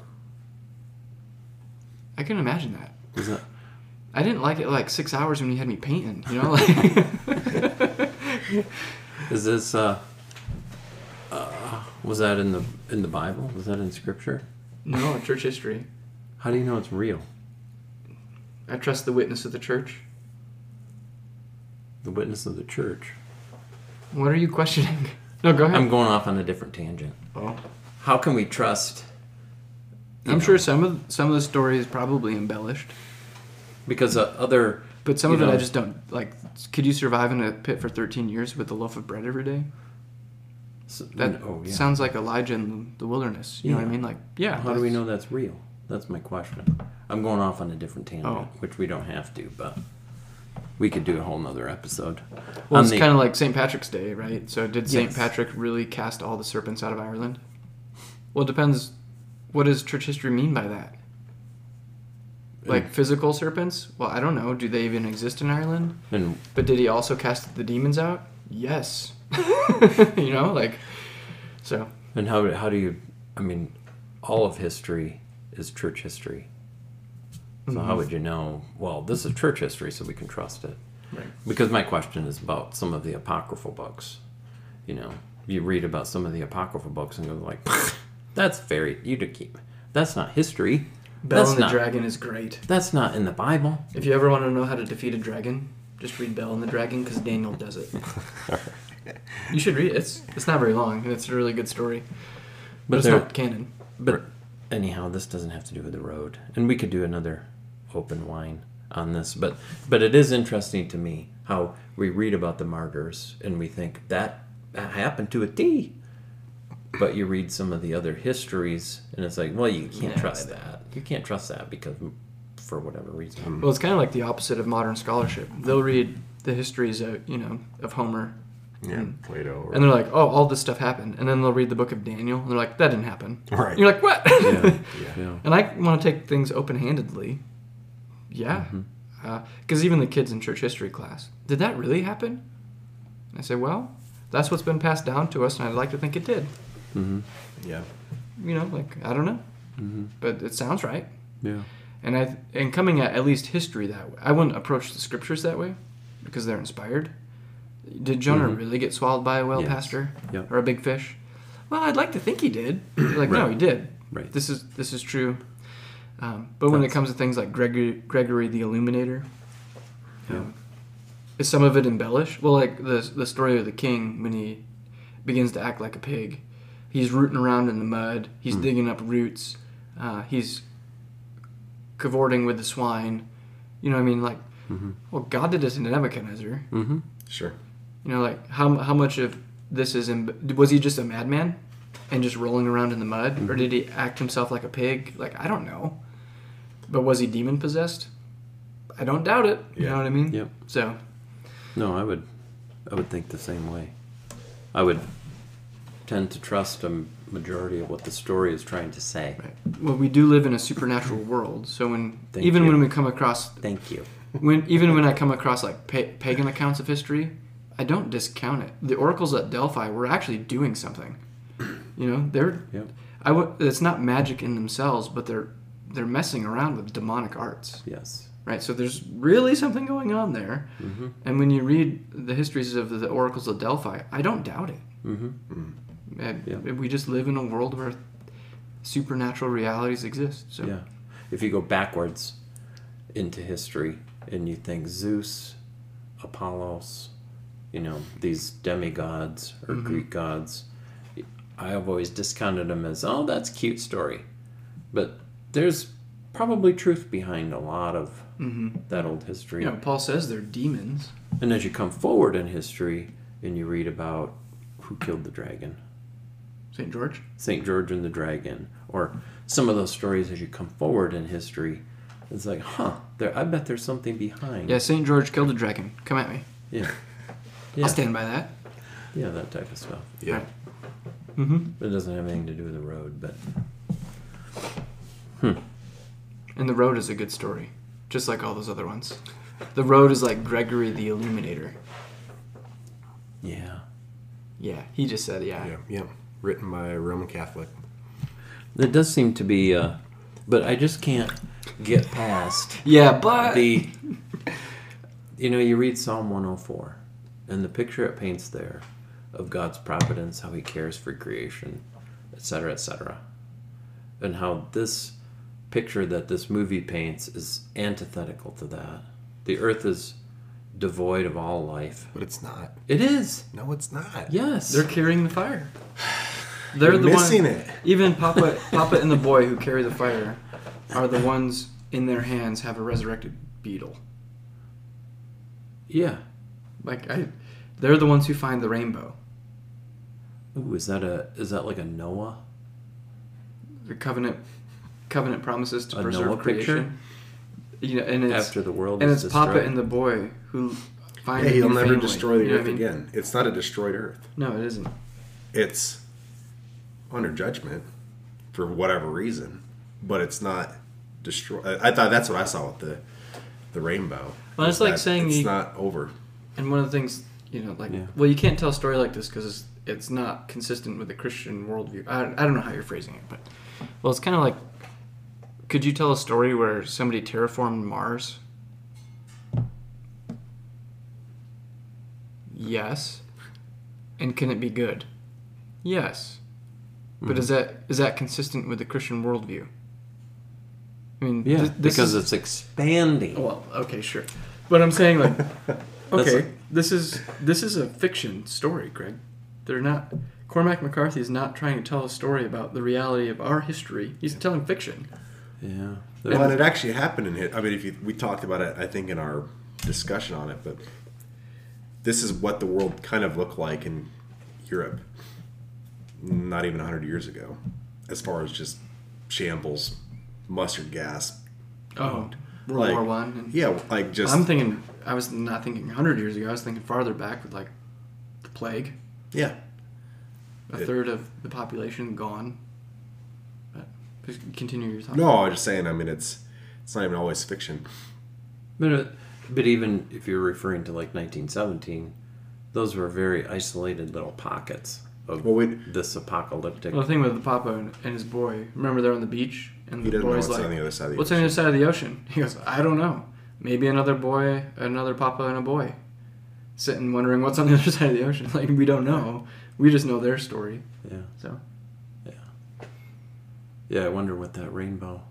I couldn't imagine that. Is that. I didn't like it like 6 hours when you had me painting, you know? Is this, was that in the Bible? Was that in scripture? No, in church history. How do you know it's real? I trust the witness of the church. The witness of the church? What are you questioning? No, go ahead. I'm going off on a different tangent. Oh. How can we trust I'm sure some of the story is probably embellished because other. But some of it I just don't like. Could you survive in a pit for 13 years with a loaf of bread every day? Sounds like Elijah in the wilderness. You know what I mean? Like, how do we know that's real? That's my question. I'm going off on a different tangent, which we don't have to, but we could do a whole nother episode. Well, it's kind of like St. Patrick's Day, right? So did St. Patrick really cast all the serpents out of Ireland? Well, it depends. What does church history mean by that? Like physical serpents? Well, I don't know. Do they even exist in Ireland? But did he also cast the demons out? Yes. You know, like, so. And how do you, I mean, all of history is church history. So how would you know, well, this is church history, so we can trust it. Right. Because my question is about some of the apocryphal books. You know, you read about some of the apocryphal books and go like, that's very, that's not history. Bell and the Dragon is great. That's not in the Bible. If you ever want to know how to defeat a dragon, just read Bell and the Dragon, because Daniel does it. You should read it. It's not very long, and it's a really good story. But it's not canon. But anyhow, this doesn't have to do with the road. And we could do another open wine on this. But it is interesting to me how we read about the martyrs, and we think that happened to a T. But you read some of the other histories, and it's like, well, you can't trust that. You can't trust that because, for whatever reason. Well, it's kind of like the opposite of modern scholarship. They'll read the histories of, of Homer. Yeah, and Plato. And they're like, oh, all this stuff happened. And then they'll read the book of Daniel, and they're like, that didn't happen. Right. And you're like, what? Yeah. And I want to take things open-handedly. Yeah. Because even the kids in church history class, did that really happen? And I say, well, that's what's been passed down to us, and I'd like to think it did. Mm-hmm. Yeah. You know, like, I don't know. Mm-hmm. But it sounds right. Yeah. And and coming at least history that way. I wouldn't approach the scriptures that way because they're inspired. Did Jonah really get swallowed by a whale, Pastor? Yep. Or a big fish? Well, I'd like to think he did. Like, no, he did. Right. This is true. But when it comes to things like Gregory the Illuminator, is some of it embellished? Well, like the story of the king when he begins to act like a pig. He's rooting around in the mud. He's digging up roots. He's cavorting with the swine. You know what I mean? Like, well, God did this in Nebuchadnezzar. Mm-hmm. Sure. You know, like, how much of this is... was he just a madman and just rolling around in the mud? Mm-hmm. Or did he act himself like a pig? Like, I don't know. But was he demon-possessed? I don't doubt it. Yeah. You know what I mean? Yep. So. No, I would think the same way. I would... tend to trust a majority of what the story is trying to say. Right. Well, we do live in a supernatural world, so when we come across when I come across like pagan accounts of history, I don't discount it. The oracles at Delphi were actually doing something. You know, it's not magic in themselves, but they're messing around with demonic arts. Yes. Right, so there's really something going on there. Mm-hmm. And when you read the histories of the oracles of Delphi, I don't doubt it. Mm-hmm. Mm-hmm. We just live in a world where supernatural realities exist. So. Yeah. If you go backwards into history and you think Zeus, Apollos, these demigods or Greek gods, I've always discounted them as, oh, that's a cute story. But there's probably truth behind a lot of that old history. Yeah, Paul says they're demons. And as you come forward in history and you read about who killed the dragon. St. George? St. George and the dragon. Or some of those stories as you come forward in history, it's like, I bet there's something behind. Yeah, St. George killed a dragon. Come at me. Yeah. I'll stand by that. Yeah, that type of stuff. Yeah. Right. Mm-hmm. It doesn't have anything to do with the road, but... And the road is a good story, just like all those other ones. The road is like Gregory the Illuminator. Yeah. Yeah, he just said Yeah, written by a Roman Catholic. It does seem to be, but I just can't get past... you read Psalm 104, and the picture it paints there of God's providence, how he cares for creation, etc., etc., and how this picture that this movie paints is antithetical to that. The earth is... devoid of all life. But it's not. It is. No, it's not. Yes. They're carrying the fire. They're the missing one, it. Even Papa and the boy who carry the fire are the ones in their hands have a resurrected beetle. Yeah. They're the ones who find the rainbow. Ooh, is that like a Noah? The covenant promises to preserve Noah creation. Picture? You know, and it's, after the world and is it's destroyed. Papa and the boy who find he'll never family. Destroy the earth again. It's not a destroyed earth. No, it isn't. It's under judgment for whatever reason, but it's not destroyed. I thought that's what I saw with the rainbow. Well, it's like saying it's not over. And one of the things, you know, well, you can't tell a story like this because it's not consistent with the Christian worldview. I don't know how you're phrasing it, but it's kind of like, could you tell a story where somebody terraformed Mars? Yes. And can it be good? Yes. But is that consistent with the Christian worldview? I mean, yeah, because it's expanding. Well, okay, sure. But I'm saying, like, okay, this is a fiction story, Greg. Cormac McCarthy is not trying to tell a story about the reality of our history. He's telling fiction. Yeah. Well, and it actually happened in it. I mean, we talked about it, I think, in our discussion on it, but this is what the world kind of looked like in Europe. Not even 100 years ago, as far as just shambles, mustard gas. Oh, World War I. Yeah, like just. I was not thinking 100 years ago. I was thinking farther back with the plague. Yeah. A third of the population gone. But continue your thought. No, I was just saying. I mean, it's not even always fiction. But even if you're referring to 1917, those were very isolated little pockets. This apocalyptic. Well, the thing with the Papa and his boy. Remember, they're on the beach, and the boy's like, "What's on the other side of the ocean?" He goes, "I don't know. Maybe another Papa and a boy, sitting wondering what's on the other side of the ocean. Like, we don't know. We just know their story." Yeah. So. Yeah. Yeah, I wonder what that rainbow.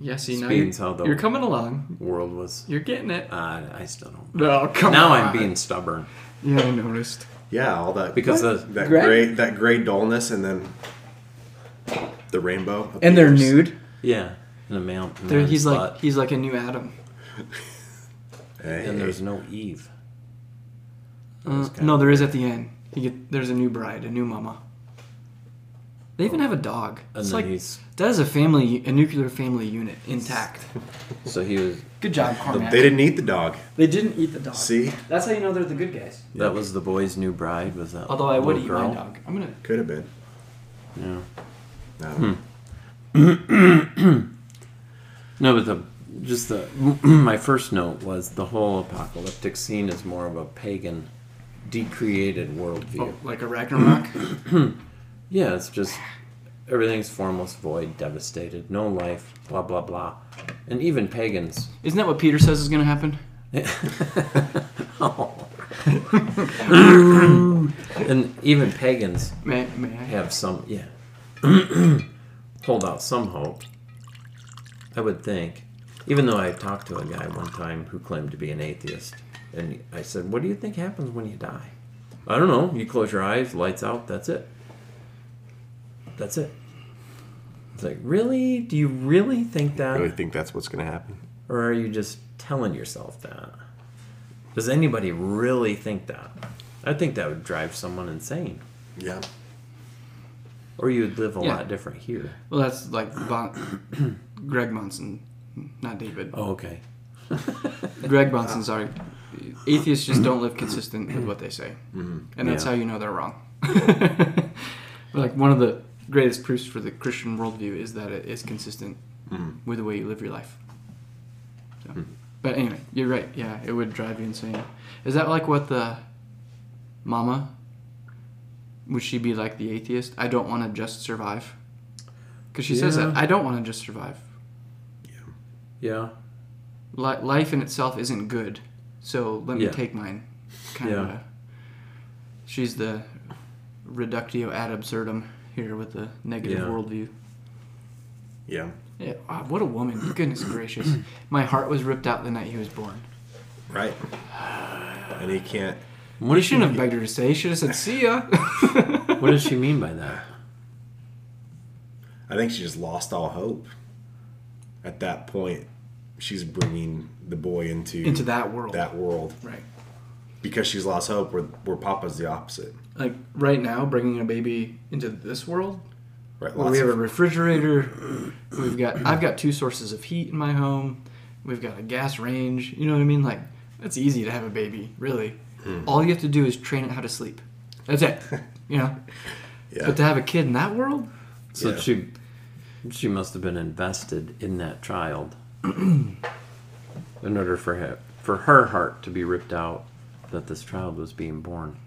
Yeah, see, now you're coming along. World was. You're getting it. I still don't. No, come on. Now I'm being stubborn. Yeah, I noticed. Yeah, all that because that gray dullness, and then the rainbow appears. And they're nude. Yeah, in a male. He's like a new Adam. Hey. And there's no Eve. No, there is at the end. There's a new bride, a new mama. They even have a dog. It's that is a nuclear family unit intact. So he was. Good job, Cormac. They didn't eat the dog. They didn't eat the dog. See, that's how you know they're the good guys. That was the boy's new bride. Was that? Although I would eat my dog. I'm gonna. Could have been. Yeah. No. No, but my first note was the whole apocalyptic scene is more of a pagan, decreated worldview. Oh, like a Ragnarok. Yeah, it's just everything's formless, void, devastated, no life, blah, blah, blah. And even pagans. Isn't that what Peter says is going to happen? And even pagans may I have some, hold out some hope, I would think. Even though I talked to a guy one time who claimed to be an atheist, and I said, "What do you think happens when you die?" "I don't know. You close your eyes, lights out, that's it. That's it." It's like, really? Do you really think that? You really think that's what's going to happen? Or are you just telling yourself that? Does anybody really think that? I think that would drive someone insane. Yeah. Or you would live a lot different here. Well, that's like Greg Monson, not David. Oh, okay. Greg Monson, sorry. Atheists just don't live consistent with what they say. Mm-hmm. And that's how you know they're wrong. One of the greatest proofs for the Christian worldview is that it is consistent with the way you live your life. So. Mm. But anyway, you're right. Yeah, it would drive you insane. Is that what the mama, would she be like the atheist? "I don't want to just survive." Because she says that. "I don't want to just survive." Yeah. Life in itself isn't good, so let me take mine. Kind of. She's the reductio ad absurdum here with the negative worldview. Yeah. Yeah. Wow, what a woman. Goodness gracious. My heart was ripped out the night he was born. Right. And he can't... He shouldn't have begged her to stay. He should have said, "See ya." What does she mean by that? I think she just lost all hope. At that point, she's bringing the boy into that world. That world, right? Because she's lost hope. Where Papa's the opposite. Like right now, bringing a baby into this world. Right. Well, we have a refrigerator. I've got two sources of heat in my home. We've got a gas range. You know what I mean? Like it's easy to have a baby, really. Mm. All you have to do is train it how to sleep. That's it. You know. Yeah. But to have a kid in that world. So yeah. She must have been invested in that child. In order for her heart to be ripped out, that this child was being born.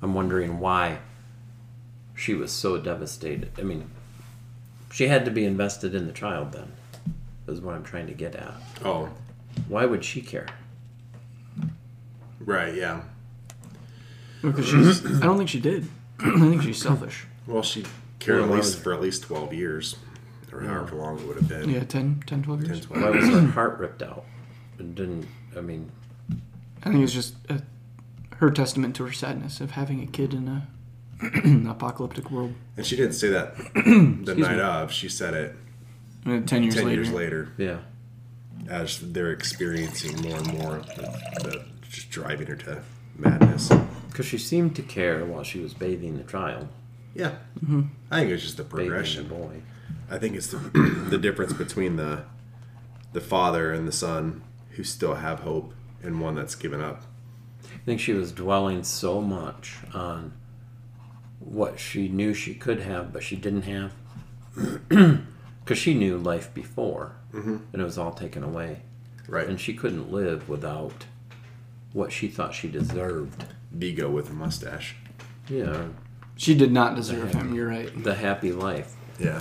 I'm wondering why she was so devastated. I mean, she had to be invested in the child then, is what I'm trying to get at. Oh. Why would she care? Right, yeah. Because I don't think she did. I think she's selfish. Well, she cared for at least 12 years. Or however long it would have been. Yeah, 10, 12 years. 10, 12. Why was her heart ripped out? It didn't, I mean... I think it was just her testament to her sadness of having a kid in an apocalyptic world. And she didn't say that the night of. She said it 10 years later. Yeah. As they're experiencing more and more of the just driving her to madness. Because she seemed to care while she was bathing the child. Yeah. Mm-hmm. I think it was just the progression. Bathing the boy. I think it's the difference between the father and the son who still have hope and one that's given up. I think she was dwelling so much on what she knew she could have, but she didn't have. Because she knew life before, and it was all taken away. Right. And she couldn't live without what she thought she deserved. Viggo with a mustache. Yeah. She did not deserve him, you're right. The happy life. Yeah,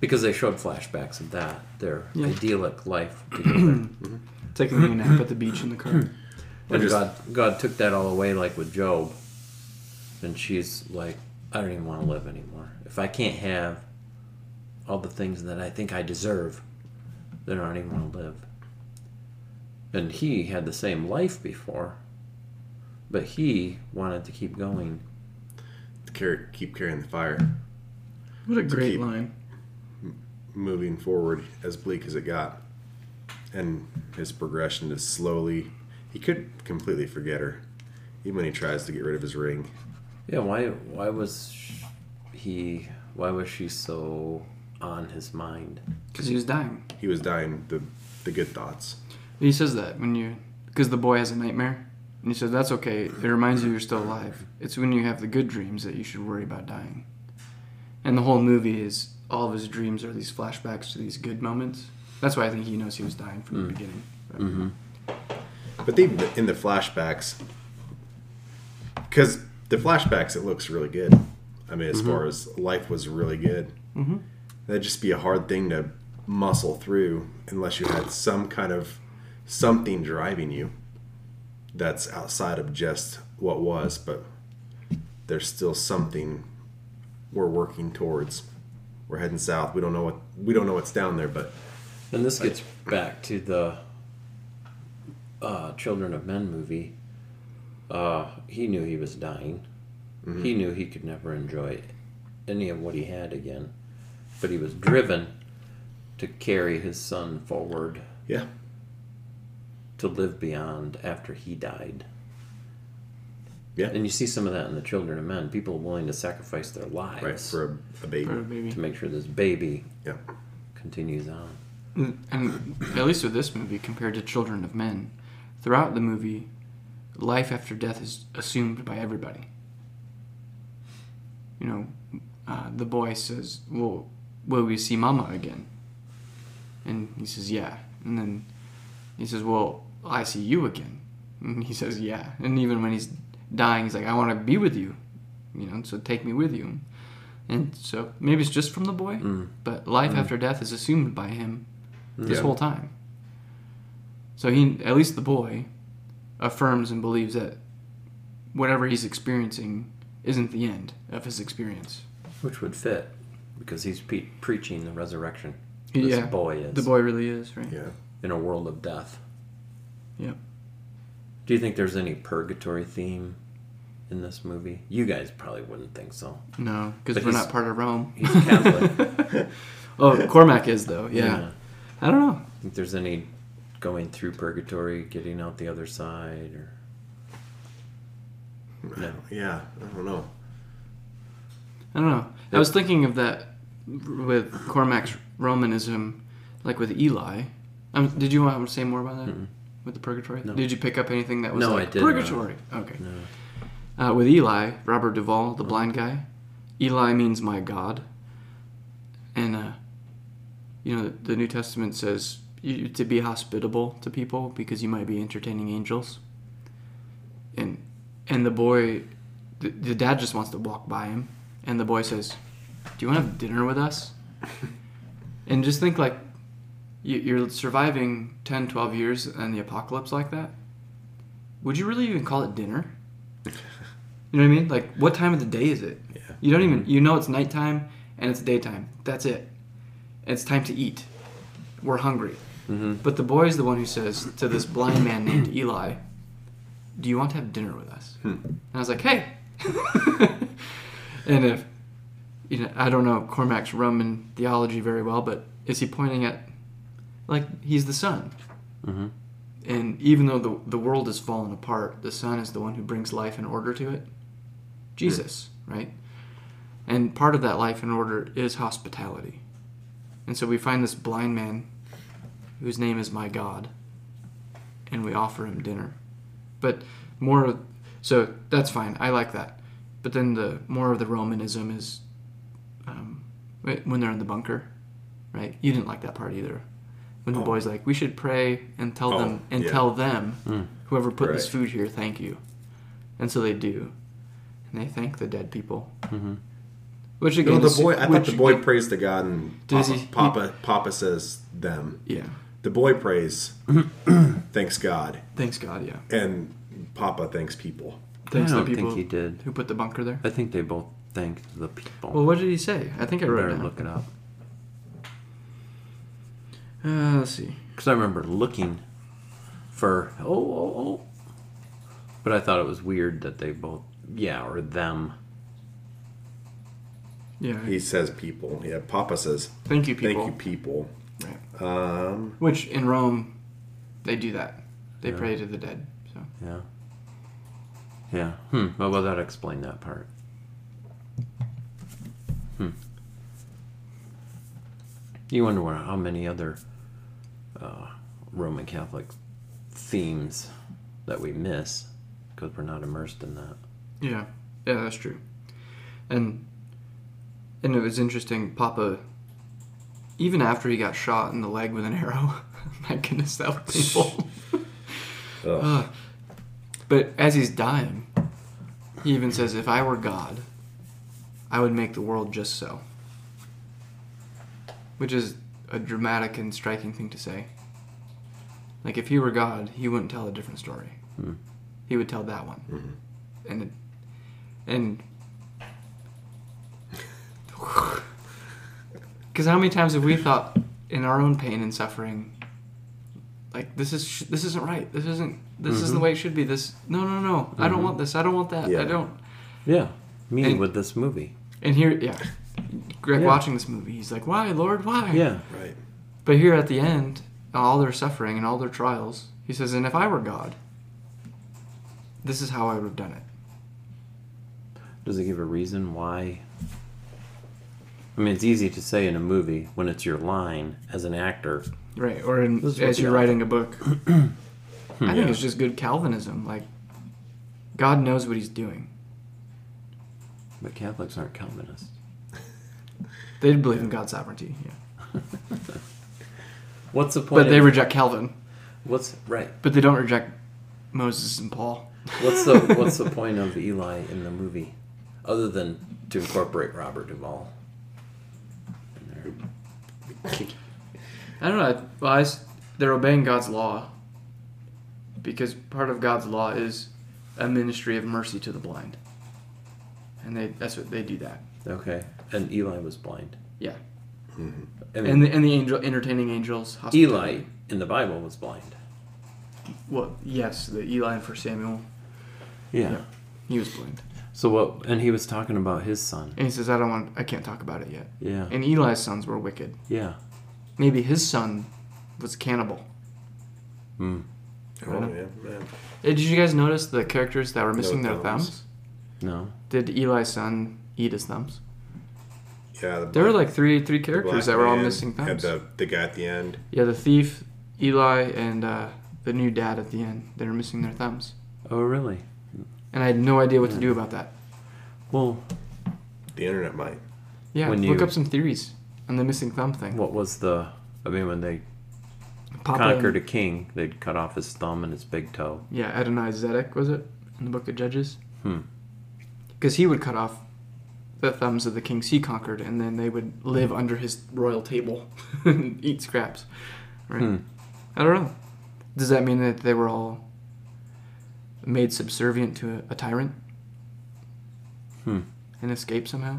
because they showed flashbacks of that, their idyllic life together. Taking a nap at the beach in the car. And God took that all away, like with Job. And she's like, I don't even want to live anymore. If I can't have all the things that I think I deserve, then I don't even want to live. And he had the same life before, but he wanted to keep going. Keep carrying the fire. What a great line. Moving forward, as bleak as it got. And his progression is slowly... He could completely forget her, even when he tries to get rid of his ring. Yeah, why was she so on his mind? Because he was dying. He was dying, the good thoughts. He says that when you... Because the boy has a nightmare. And he says, that's okay. It reminds you you're still alive. It's when you have the good dreams that you should worry about dying. And the whole movie is all of his dreams are these flashbacks to these good moments. That's why I think he knows he was dying from the beginning. Right? Mm-hmm. But even in the flashbacks, because the flashbacks, it looks really good. I mean, as far as life was really good. Mm-hmm. That'd just be a hard thing to muscle through unless you had some kind of something driving you that's outside of just what was, but there's still something... we're working towards. We're heading south. We don't know what's down there, but and this gets back to the Children of Men movie. He knew he was dying. Mm-hmm. He knew he could never enjoy any of what he had again, but he was driven to carry his son forward. Yeah. To live beyond after he died. Yeah. And you see some of that in the Children of Men. People willing to sacrifice their lives for a baby. To make sure this baby continues on. And at least with this movie, compared to Children of Men, throughout the movie, life after death is assumed by everybody. You know, the boy says, well, will we see Mama again? And he says, yeah. And then he says, well, I see you again. And he says, yeah. And even when he's dying, he's like, I want to be with you, you know, so take me with you. And so maybe it's just from the boy, but life after death is assumed by him this whole time. So he, at least the boy, affirms and believes that whatever he's experiencing isn't the end of his experience. Which would fit, because he's preaching the resurrection. This boy is. The boy really is, right? Yeah. In a world of death. Yeah. Do you think there's any purgatory theme in this movie. You guys probably wouldn't think so. No, because we're not part of Rome. He's Catholic. Oh, Cormac is, though. Yeah. I don't know. I think there's any going through purgatory, getting out the other side, or... No. Yeah, I don't know. I was thinking of that with Cormac's Romanism, like with Eli. Did you want to say more about that? Mm-mm. With the purgatory? No. Did you pick up anything that was I didn't, purgatory? No. Okay. No. With Eli, Robert Duvall, the blind guy, Eli means my God. And, the New Testament says to be hospitable to people because you might be entertaining angels. And the boy, the dad just wants to walk by him. And the boy says, do you want to have dinner with us? And just think, like, you're surviving 10, 12 years and the apocalypse like that. Would you really even call it dinner? You know what I mean? Like, what time of the day is it? Yeah. You don't even, it's nighttime and it's daytime. That's it. It's time to eat. We're hungry. Mm-hmm. But the boy is the one who says to this blind man named Eli, do you want to have dinner with us? And I was like, hey. And if, I don't know Cormac's Roman theology very well, but is he pointing at, like, he's the son. Mm-hmm. And even though the world is fallen apart, the son is the one who brings life and order to it. Jesus, right? And part of that life and order is hospitality. And so we find this blind man whose name is my God, and we offer him dinner. But more, so that's fine. I like that. But then the more of the Romanism is when they're in the bunker, right? You didn't like that part either. When the boy's like, we should pray and tell them, whoever put this food here, thank you. And so they do. And they thank the dead people. Mm-hmm. Which again, I thought the boy prays to God and Papa says them. Yeah. The boy prays, thanks God. Thanks God, yeah. And Papa thanks people. I don't think he did. Who put the bunker there? I think they both thanked the people. Well, what did he say? I think I wrote it down. Look it up. Let's see. Because I remember looking for, but I thought it was weird that they both, or them. Yeah. He says people. Yeah, Papa says, thank you, people. Thank you, people. Right. Which in Rome, they do that. They pray to the dead. So. Yeah. Yeah. Well, that explained that part. You wonder how many other Roman Catholic themes that we miss because we're not immersed in that. Yeah. Yeah, that's true. And it was interesting, Papa. Even after he got shot in the leg with an arrow, my goodness, that was painful. But as he's dying, he even says, if I were God, I would make the world just so. Which is a dramatic and striking thing to say. Like, if he were God, he wouldn't tell a different story. Mm. He would tell that one. Mm-hmm. And because how many times have we thought in our own pain and suffering, like, this isn't right. This isn't the way it should be. This no. Mm-hmm. I don't want this. I don't want that. Yeah. I don't. Yeah. Me with this movie. And here, Greg watching this movie, he's like, why, Lord, why? Yeah. Right. But here at the end, all their suffering and all their trials, he says, and if I were God, this is how I would have done it. Does it give a reason why? I mean, it's easy to say in a movie when it's your line as an actor. Right, or as you're writing a book. I think it's just good Calvinism. Like, God knows what he's doing. But Catholics aren't Calvinists. They believe in God's sovereignty, yeah. What's the point? But they reject Calvin. Right. But they don't reject Moses and Paul. What's the point of Eli in the movie? Other than to incorporate Robert Duvall. I don't know. They're obeying God's law because part of God's law is a ministry of mercy to the blind, and that's what they do that. Okay, and Eli was blind. Yeah, mm-hmm. I mean, and the angel entertaining angels. Eli in the Bible was blind. Well, yes, the Eli in 1 Samuel. Yeah, He was blamed. So what? And he was talking about his son. And he says, I can't talk about it yet. Yeah. And Eli's sons were wicked. Yeah. Maybe his son was a cannibal. Hmm. Oh, yeah, man. Did you guys notice the characters that were missing their thumbs? No. Did Eli's son eat his thumbs? Yeah. There were like three characters that were all missing thumbs. Had the guy at the end. Yeah, the thief, Eli, and the new dad at the end. They were missing their thumbs. Oh, really? And I had no idea what to do about that. Well, the internet might. Yeah, look up some theories on the missing thumb thing. What was the... I mean, when they conquered a king, they'd cut off his thumb and his big toe. Yeah, Adonai Zedek, was it? In the Book of Judges? Hmm. Because he would cut off the thumbs of the kings he conquered, and then they would live under his royal table and eat scraps. Right? Hmm. I don't know. Does that mean that they were all made subservient to a tyrant and escape somehow?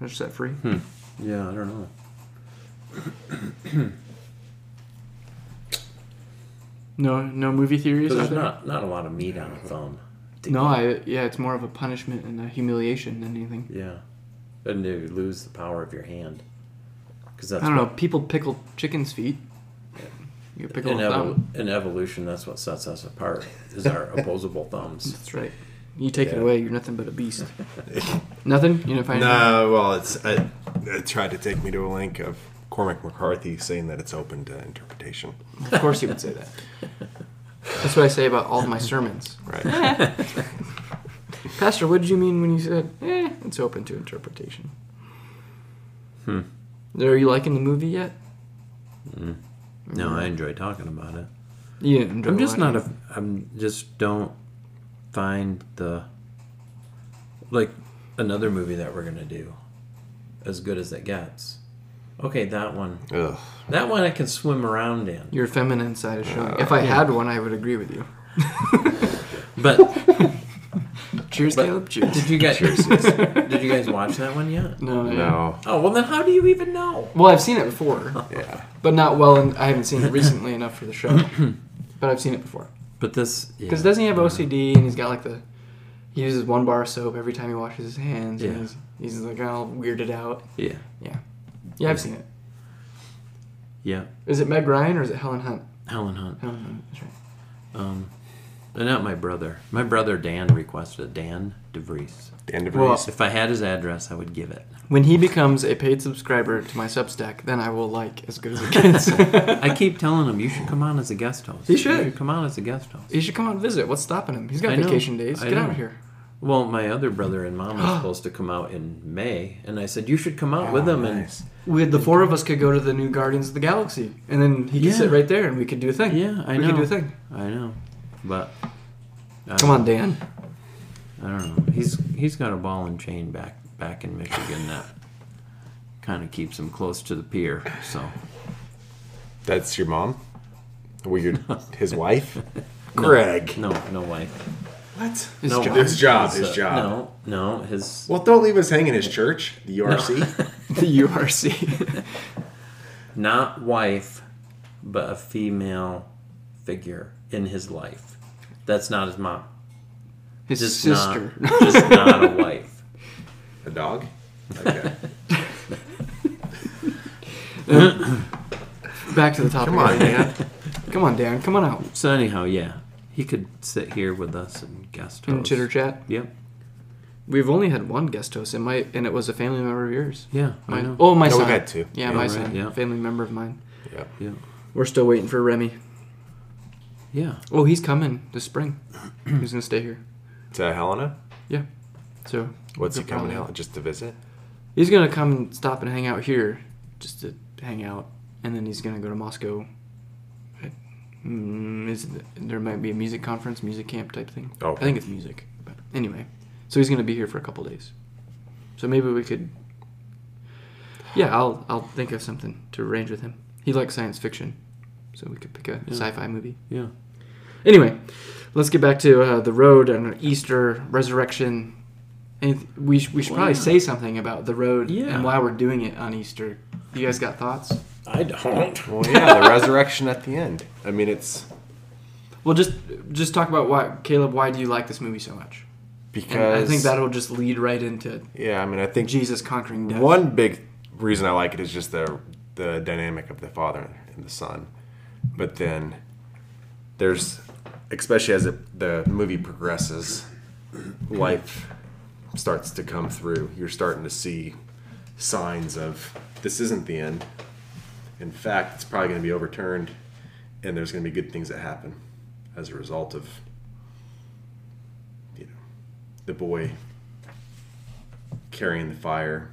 They're set free? Hmm. Yeah, I don't know. No movie theories? There's not a lot of meat on a thumb. It's more of a punishment and a humiliation than anything. Yeah. And you lose the power of your hand. 'Cause that's people pickle chickens' feet. You pickle a thumb. In evolution, that's what sets us apart, is our opposable thumbs. That's right. You take it away, you're nothing but a beast. Nothing? You didn't find anything? Well, it tried to take me to a link of Cormac McCarthy saying that it's open to interpretation. Of course he would say that. That's what I say about all of my sermons. Right. Pastor, what did you mean when you said, it's open to interpretation? Hmm. Are you liking the movie yet? Hmm. No, I enjoy talking about it. Yeah, I'm just don't find the another movie that we're gonna do as good as it gets. Okay, that one. Ugh. That one I can swim around in. Your feminine side is showing. If I had one, I would agree with you. But cheers, Caleb. Cheers. Did you guys watch that one yet? No. Oh, well, then how do you even know? Well, I've seen it before. Yeah. But not well, and I haven't seen it recently enough for the show. But I've seen it before. But this... Because doesn't he have OCD, and he's got he uses one bar of soap every time he washes his hands, and he's all weirded out. Yeah. Yeah. Yeah, I've seen it. Yeah. Is it Meg Ryan, or is it Helen Hunt? Helen Hunt, that's right. And not my brother. My brother Dan requested Dan DeVries. Well, if I had his address, I would give it. When he becomes a paid subscriber to my Substack, then I will as good as it gets. I keep telling him, you should come on as a guest host. You should come on as a guest host. You should come on and visit. What's stopping him? He's got vacation days. Get out of here. Well, my other brother and mom were supposed to come out in May, and I said, you should come out with them. Nice. The four of us could go to the new Guardians of the Galaxy, and then he could sit right there, and we could do a thing. Yeah, I know. We could do a thing. I know. But come on, Dan. I don't know. He's got a ball and chain back in Michigan that kind of keeps him close to the pier. So that's your mom? His wife? Greg? No wife. What? His job. No, his. Well, don't leave us hanging. His church, the URC. The URC. Not wife, but a female figure in his life. That's not his mom. His sister. Just not a wife. A dog? Okay. Back to the topic. Come on, Dan. Come on out. So anyhow, he could sit here with us and guest host. And chitter chat? Yep. We've only had one guest host, and it was a family member of yours. Yeah, I know. Oh, my son. We've had two. Yeah, my son. Yeah. Family member of mine. Yeah. We're still waiting for Remy. Yeah. Oh, he's coming this spring. He's going to stay here. To Helena? Yeah. So. What's he coming out? Just to visit? He's going to come and stop and hang out here, just to hang out, and then he's going to go to Moscow. There might be a music conference, music camp type thing. Oh. I think it's music. But anyway, so he's going to be here for a couple days. So maybe we could. Yeah, I'll think of something to arrange with him. He likes science fiction, so we could pick a sci-fi movie. Yeah. Anyway, let's get back to the road and Easter, resurrection. We should probably say something about the road and why we're doing it on Easter. You guys got thoughts? I don't. Well, the resurrection at the end. I mean, it's... Well, just talk about why, Caleb, why do you like this movie so much? Because and I think that'll just lead right into I think Jesus conquering death. One big reason I like it is just the dynamic of the Father and the Son. But then there's, especially as the movie progresses, life starts to come through. You're starting to see signs of this isn't the end. In fact, it's probably going to be overturned, and there's going to be good things that happen as a result of the boy carrying the fire.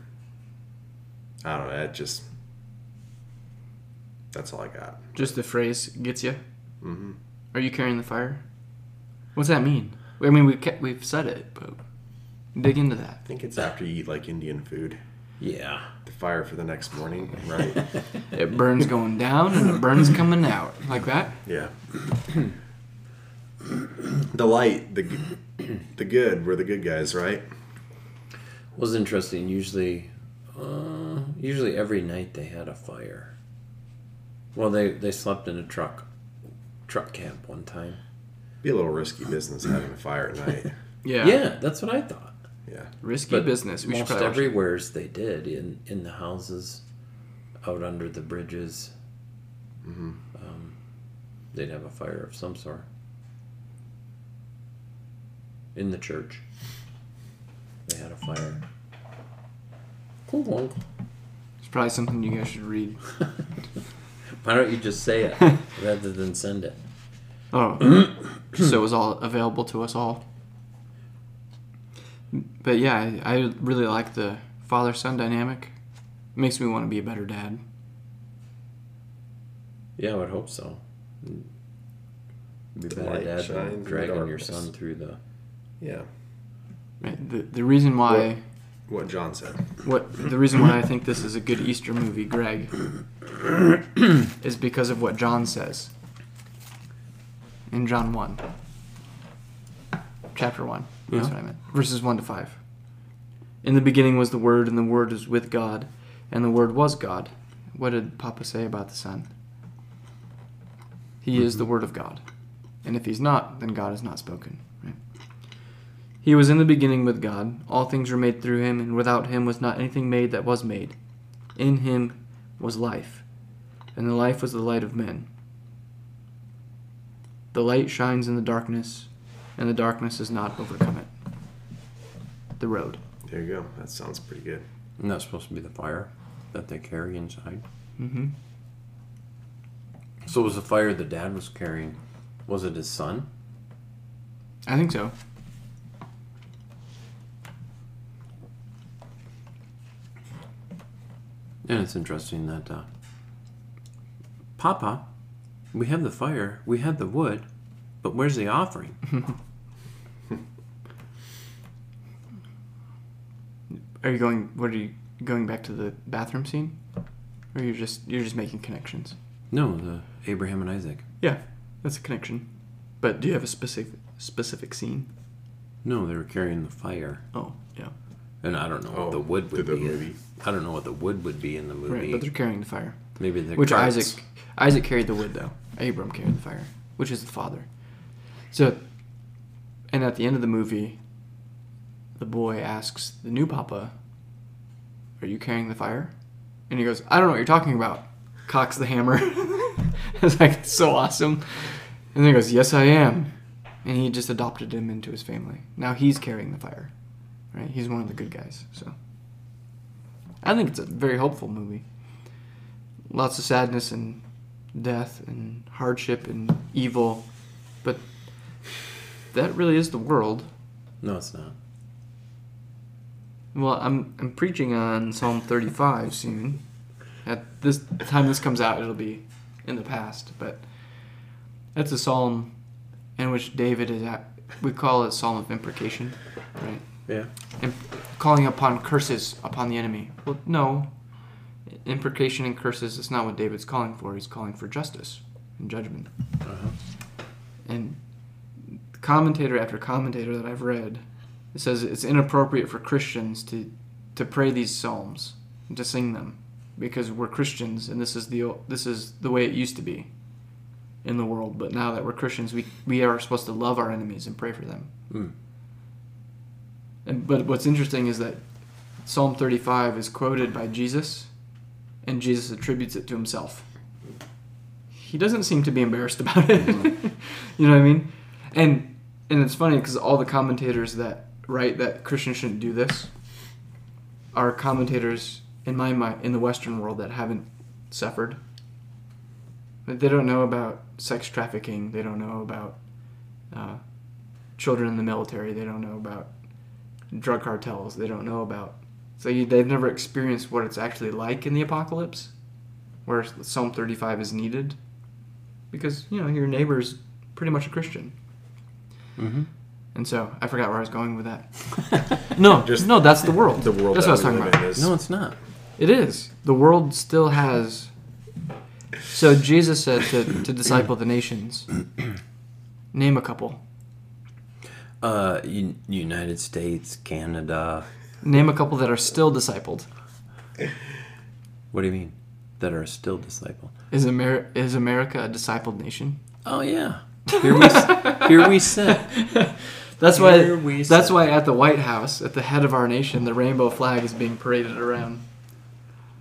I don't know. That's all I got. Just the phrase gets you. Mm-hmm. Are you carrying the fire? What's that mean? I mean, we've said it, but dig into that. I think it's after you eat like Indian food. Yeah. The fire for the next morning, right? It burns going down and it burns coming out, like that. Yeah. The light, the good were the good guys, right? Was interesting. Usually every night they had a fire. Well, they slept in a truck camp one time. Be a little risky business having a fire at night. Yeah, that's what I thought. Yeah, risky but business. We most everywheres they did in the houses, out under the bridges. Mm-hmm. They'd have a fire of some sort. In the church, they had a fire. It's probably something you guys should read. Why don't you just say it rather than send it? Oh, so it was all available to us all. But yeah, I really like the father-son dynamic. It makes me want to be a better dad. Yeah, I would hope so. Be a better dad than dragging your son through the... Yeah. The reason why... What John said. The reason why I think this is a good Easter movie, Greg, is because of what John says in John 1. Chapter 1. That's what I meant. Verses 1-5. In the beginning was the Word, and the Word was with God, and the Word was God. What did Papa say about the Son? He is the Word of God. And if he's not, then God is not spoken. Right? He was in the beginning with God. All things were made through him, and without him was not anything made that was made. In him was life, and the life was the light of men. The light shines in the darkness, and the darkness has not overcome it. The road. There you go. That sounds pretty good. And that's supposed to be the fire that they carry inside. Mm-hmm. So was the fire the dad was carrying, was it his son? I think so. And it's interesting that Papa, we have the fire, we have the wood, but where's the offering? Are you going back to the bathroom scene? Or you're just making connections? No, the Abraham and Isaac. Yeah, that's a connection. But do you have a specific scene? No, they were carrying the fire. Oh, yeah. And I don't know what the wood would be. I don't know what the wood would be in the movie. Right, but they're carrying the fire. Maybe they're which carrots. Isaac carried the wood though. Abram carried the fire, which is the father. So, and at the end of the movie, the boy asks the new Papa, "Are you carrying the fire?" And he goes, "I don't know what you're talking about." Cocks the hammer. It's like it's so awesome. And then he goes, "Yes, I am." And he just adopted him into his family. Now he's carrying the fire. Right? He's one of the good guys. So I think it's a very hopeful movie. Lots of sadness and death and hardship and evil, but that really is the world. No, it's not. Well, I'm preaching on Psalm 35 soon. At this time this comes out, it'll be in the past, but that's a psalm in which David is at. We call it Psalm of Imprecation, right? Yeah. And calling upon curses upon the enemy. Well, no. Imprecation and curses, it's not what David's calling for. He's calling for justice and judgment. Uh-huh. And commentator after commentator that I've read, it says it's inappropriate for Christians to pray these psalms, to sing them, because we're Christians and this is the way it used to be in the world. But now that we're Christians, we are supposed to love our enemies and pray for them. Mm. But what's interesting is that Psalm 35 is quoted by Jesus, and Jesus attributes it to himself. He doesn't seem to be embarrassed about it. You know what I mean? And it's funny because all the commentators that write that Christians shouldn't do this are commentators in my mind in the Western world that haven't suffered. They don't know about sex trafficking. They don't know about children in the military. They don't know about drug cartels. They don't know about... So they've never experienced what it's actually like in the apocalypse, where Psalm 35 is needed. Because, you know, your neighbor's pretty much a Christian. Mm-hmm. And so, I forgot where I was going with that. No, that's the world. The world that's what I was talking about. No, it's not. It is. The world still has... So Jesus said to disciple the nations. Name a couple. United States, Canada. Name a couple that are still discipled. What do you mean? That are still discipled? Is America a discipled nation? Oh yeah. Here we sit. That's why at the White House, at the head of our nation, the rainbow flag is being paraded around.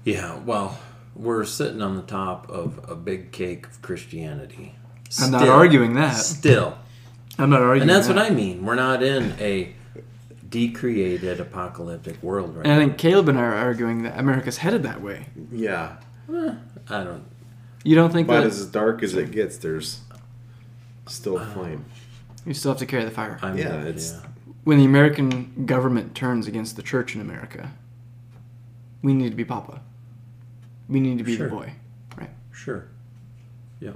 Yeah, well, we're sitting on the top of a big cake of Christianity. I'm not arguing that. And that's what I mean. We're not in a decreated apocalyptic world right now. And I think Caleb and I are arguing that America's headed that way. Yeah. I don't... You don't think that... But as dark as it gets, there's still a flame. You still have to carry the fire. When the American government turns against the church in America, we need to be Papa. We need to be the boy, right? Sure. Yeah.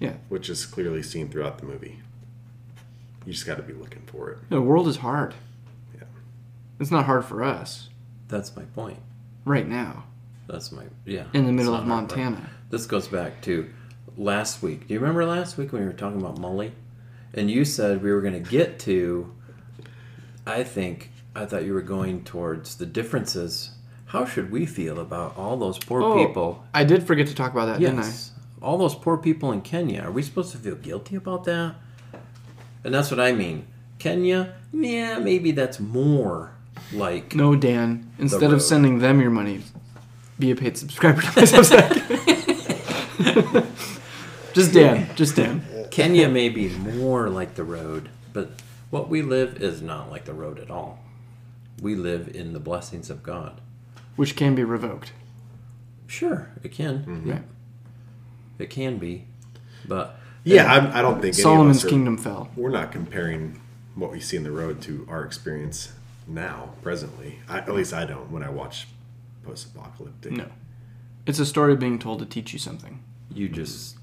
Yeah. Which is clearly seen throughout the movie. You just got to be looking for it. You know, the world is hard. Yeah. It's not hard for us. That's my point. Right now. That's my, yeah. In the middle of Montana. This goes back to last week. Do you remember last week when we were talking about Molly? And you said we were going to get to, I thought you were going towards the differences. How should we feel about all those poor people? I did forget to talk about that, didn't I? All those poor people in Kenya. Are we supposed to feel guilty about that? And that's what I mean. Kenya, yeah, maybe that's more like... No, Dan. Instead of sending them your money, be a paid subscriber to my Substack. Just Dan. Kenya may be more like the road, but what we live is not like the road at all. We live in the blessings of God. Which can be revoked. Sure, it can. Mm-hmm. Right. It can be, but I don't think Solomon's kingdom fell. We're not comparing what we see in the road to our experience now, presently. At least I don't when I watch post-apocalyptic. No, it's a story being told to teach you something. You just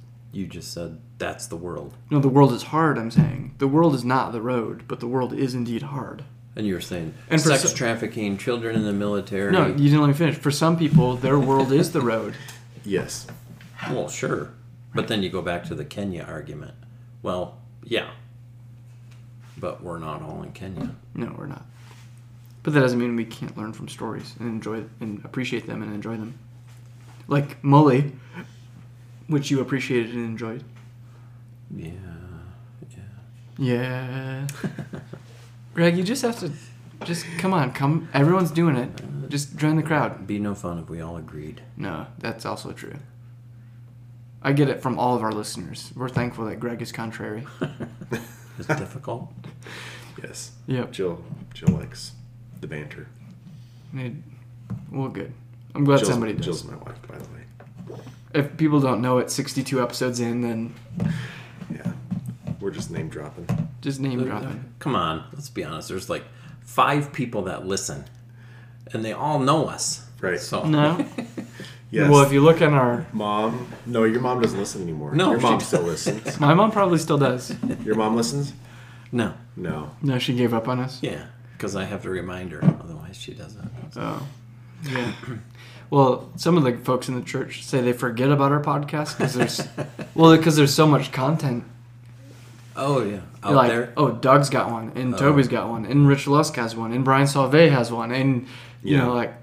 said that's the world. No, the world is hard. I'm saying the world is not the road, but the world is indeed hard. And you were saying sex trafficking, children in the military. No, you didn't let me finish. For some people, their world is the road. Yes. Well, sure. Right. But then you go back to the Kenya argument. Well, yeah. But we're not all in Kenya. No, we're not. But that doesn't mean we can't learn from stories and enjoy and appreciate them and enjoy them. Like Molly, which you appreciated and enjoyed. Yeah. Yeah. Yeah. Greg, you just have to, come on. Everyone's doing it. Just join the crowd. Be no fun if we all agreed. No, that's also true. I get it from all of our listeners. We're thankful that Greg is contrary. It's difficult. Yes. Yep. Jill likes the banter. Well, good. I'm glad somebody does. Jill's my wife, by the way. If people don't know it, 62 episodes in, then... Yeah. We're just name dropping. Come on, let's be honest. There's like 5 people that listen, and they all know us. Right. So. No. Yes. Well, if you look at our... Mom. No, your mom doesn't listen anymore. No. Your mom still listens. My mom probably still does. Your mom listens? No. No, she gave up on us? Yeah, because I have to remind her. Otherwise, she doesn't. So. Oh. Yeah. Well, some of the folks in the church say they forget about our podcast because there's so much content. Oh, yeah. Out like, there? Oh, Doug's got one, and Toby's got one, and Rich Lusk has one, and Brian Sauvé has one, and, you know,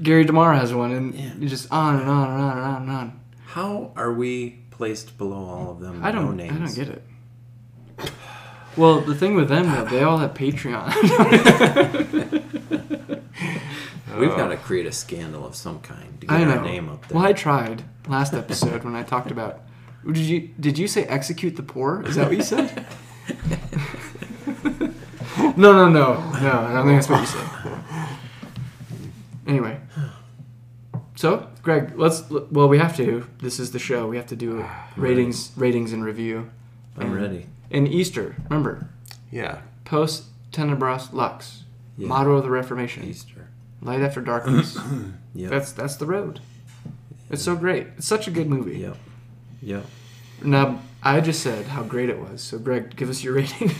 Gary DeMar has one, and you just on and on. How are we placed below all of them? I don't get it. Well, the thing with them, though, they all have Patreon. We've got to create a scandal of some kind to get our name up there. Well, I tried last episode when I talked about... Did you say execute the poor? Is that what you said? No. I don't think that's what you said. Anyway. So, Greg, we have to. This is the show. We have to do ratings and review. I'm ready. And Easter, remember? Yeah. Post Tenebras Lux. Yeah. Motto of the Reformation. Easter. Light after darkness. Yep. That's the road. It's so great. It's such a good movie. Yep. Yep. Now, I just said how great it was. So, Greg, give us your rating.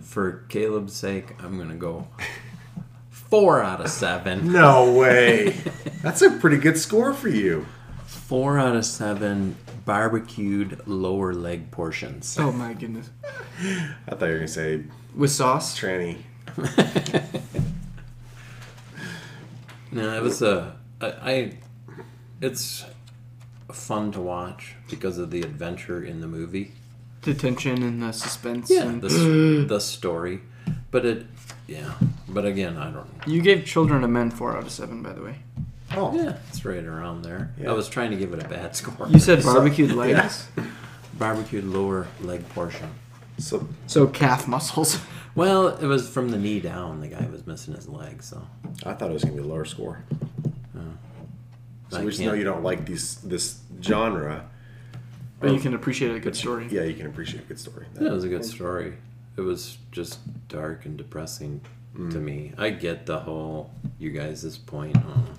For Caleb's sake, I'm going to go 4 out of 7. No way. That's a pretty good score for you. 4 out of 7 barbecued lower leg portions. Oh, my goodness. I thought you were going to say... With sauce? Tranny. No, it was it's fun to watch because of the adventure in the movie. The tension and the suspense. Yeah, and the story. But but again, I don't know. You gave Children of Men 4 out of 7, by the way. Oh. Yeah, it's right around there. Yeah. I was trying to give it a bad score. You said barbecued legs? Yeah. Barbecued lower leg portion. So calf muscles. Well, it was from the knee down. The guy was missing his leg, so. I thought it was going to be a lower score. So we just know you don't like this genre. But you can appreciate a good story. Yeah, you can appreciate a good story. That was a good story. It was just dark and depressing to me. I get the whole, you guys' point on,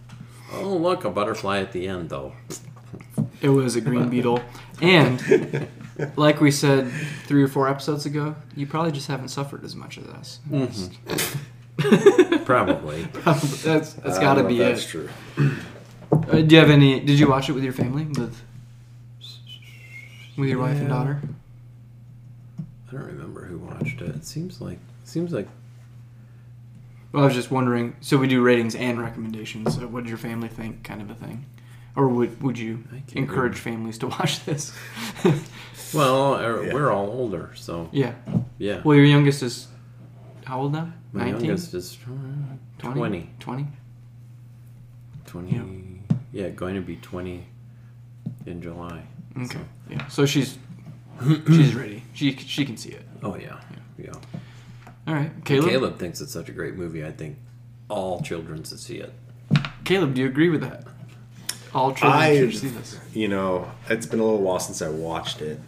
oh, look, a butterfly at the end, though. It was a green beetle. And, like we said 3 or 4 episodes ago, you probably just haven't suffered as much as us. Mm-hmm. Probably. That's got to be it. That's true. Do you have any... Did you watch it with your family? With your wife and daughter? I don't remember who watched it. It seems like... Well, I was just wondering, so we do ratings and recommendations, so what did your family think, kind of a thing? Or would you encourage families to watch this? Well, we're all older, so... Yeah. Yeah. Well, your youngest is... How old now? My 19? Youngest is 20. 20? 20... Yeah, going to be 20 in July. Okay. So. Yeah. So she's ready. She can see it. Oh, yeah. All right, Caleb thinks it's such a great movie. I think all children should see it. Caleb, do you agree with that? All children should see this. You know, it's been a little while since I watched it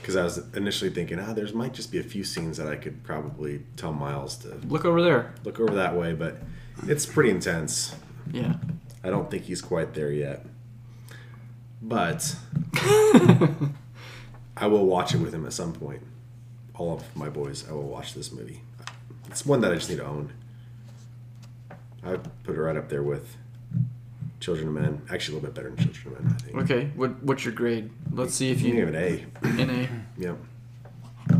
because I was initially thinking, there might just be a few scenes that I could probably tell Miles to look over there, look over that way, but it's pretty intense. Yeah, I don't think he's quite there yet, but I will watch it with him at some point. All of my boys, I will watch this movie. It's one that I just need to own. I put it right up there with Children of Men. Actually, a little bit better than Children of Men, I think. Okay, what's your grade? Let's see if you gave it an A. An A. Yep.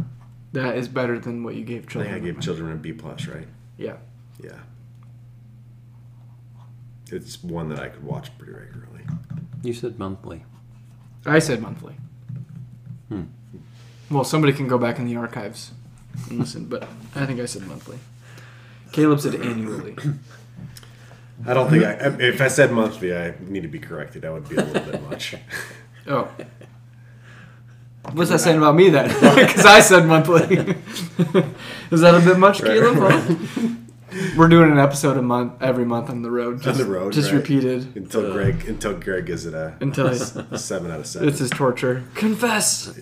That is better than what you gave Children. I think I gave Children a B+, right? Yeah. Yeah. It's one that I could watch pretty regularly. You said monthly. I said monthly. Well, somebody can go back in the archives and listen, but I think I said monthly. Caleb said annually. I don't think if I said monthly, I need to be corrected. That would be a little bit much. Oh. What's that saying about me then? Because I said monthly. Is that a bit much, Caleb? Right. We're doing an episode every month on the road. Just repeated. Until Greg gives it a 7 out of 7. This is torture. Confess!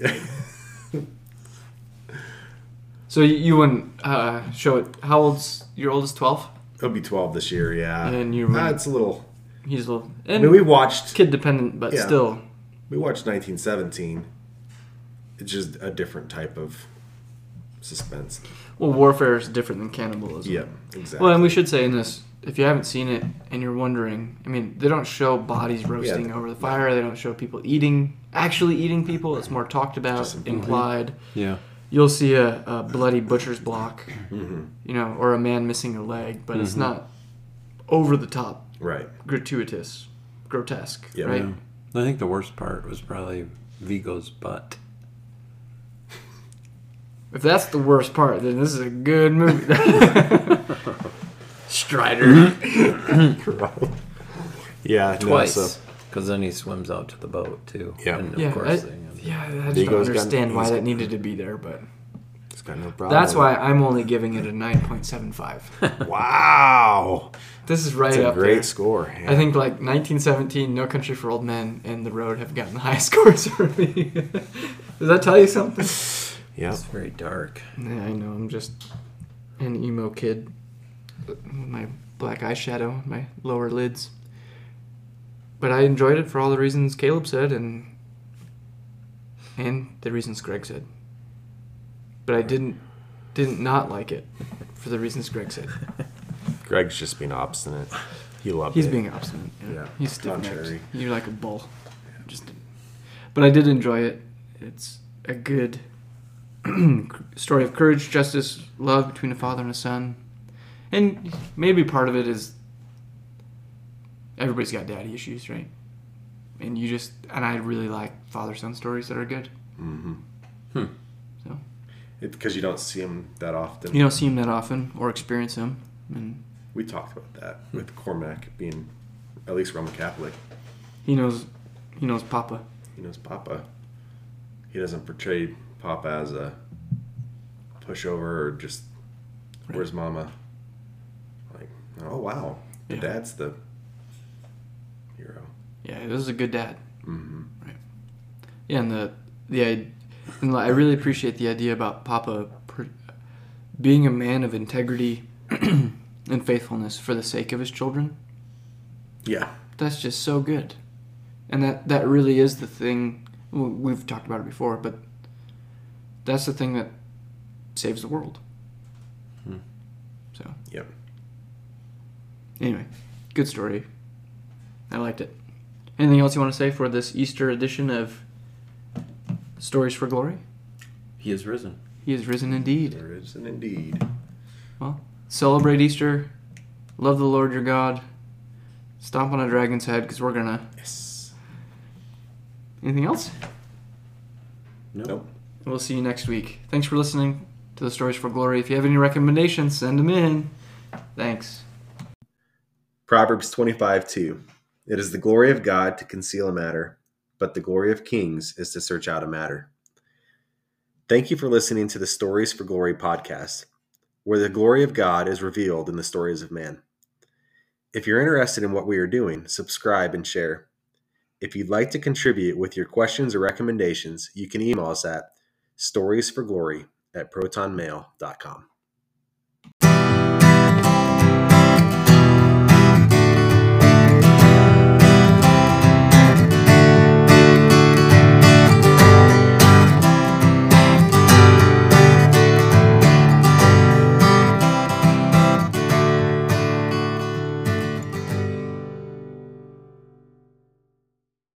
So you wouldn't show it. How old's your oldest? 12. He'll be 12 this year. Yeah. And you. It's a little. He's a little. I mean, we watched kid dependent, but still. We watched 1917. It's just a different type of suspense. Well, warfare is different than cannibalism. Yeah, exactly. Well, and we should say in this, if you haven't seen it and you're wondering, I mean, they don't show bodies roasting over the fire. They don't show people actually eating people. It's more talked about, implied. Yeah. You'll see a bloody butcher's block, or a man missing a leg, but it's not over the top, right? Gratuitous, grotesque, right? Yeah. I think the worst part was probably Vigo's butt. If that's the worst part, then this is a good movie. Strider. Yeah. Twice. Because then he swims out to the boat, too. Yeah. And I just don't understand why that needed to be there, but... It's got no problem. That's why I'm only giving it a 9.75. Wow. This is right up there. It's a great score. Yeah. I think, like, 1917, No Country for Old Men, and The Road have gotten the highest scores for me. Does that tell you something? Yeah. It's very dark. Yeah, I know. I'm just an emo kid with my black eyeshadow and my lower lids. But I enjoyed it for all the reasons Caleb said and the reasons Greg said. But I didn't not like it for the reasons Greg said. Greg's just being obstinate. He loved it. He's being obstinate. Yeah. He's stiff-necked. You're like a bull. Yeah. But I did enjoy it. It's a good story of courage, justice, love between a father and a son. And maybe part of it is everybody's got daddy issues, right? And I really like father-son stories that are good. Mm-hmm. So, because you don't see them that often. You don't see them that often or experience them. And we talked about that with Cormac being at least Roman Catholic. He knows Papa. He knows Papa. He doesn't portray Papa as a pushover or just, where's Mama? Like, oh, wow. Yeah. Dad's the... Yeah, this is a good dad. Mm-hmm. Right. Yeah, and I really appreciate the idea about Papa being a man of integrity and faithfulness for the sake of his children. Yeah. That's just so good. And that really is the thing, we've talked about it before, but that's the thing that saves the world. Hmm. So. Yep. Anyway, good story. I liked it. Anything else you want to say for this Easter edition of Stories for Glory? He is risen. He is risen indeed. He is risen indeed. Well, celebrate Easter. Love the Lord your God. Stomp on a dragon's head because we're going to... Yes. Anything else? Nope. We'll see you next week. Thanks for listening to the Stories for Glory. If you have any recommendations, send them in. Thanks. Proverbs 25:2. It is the glory of God to conceal a matter, but the glory of kings is to search out a matter. Thank you for listening to the Stories for Glory podcast, where the glory of God is revealed in the stories of man. If you're interested in what we are doing, subscribe and share. If you'd like to contribute with your questions or recommendations, you can email us at storiesforglory@protonmail.com.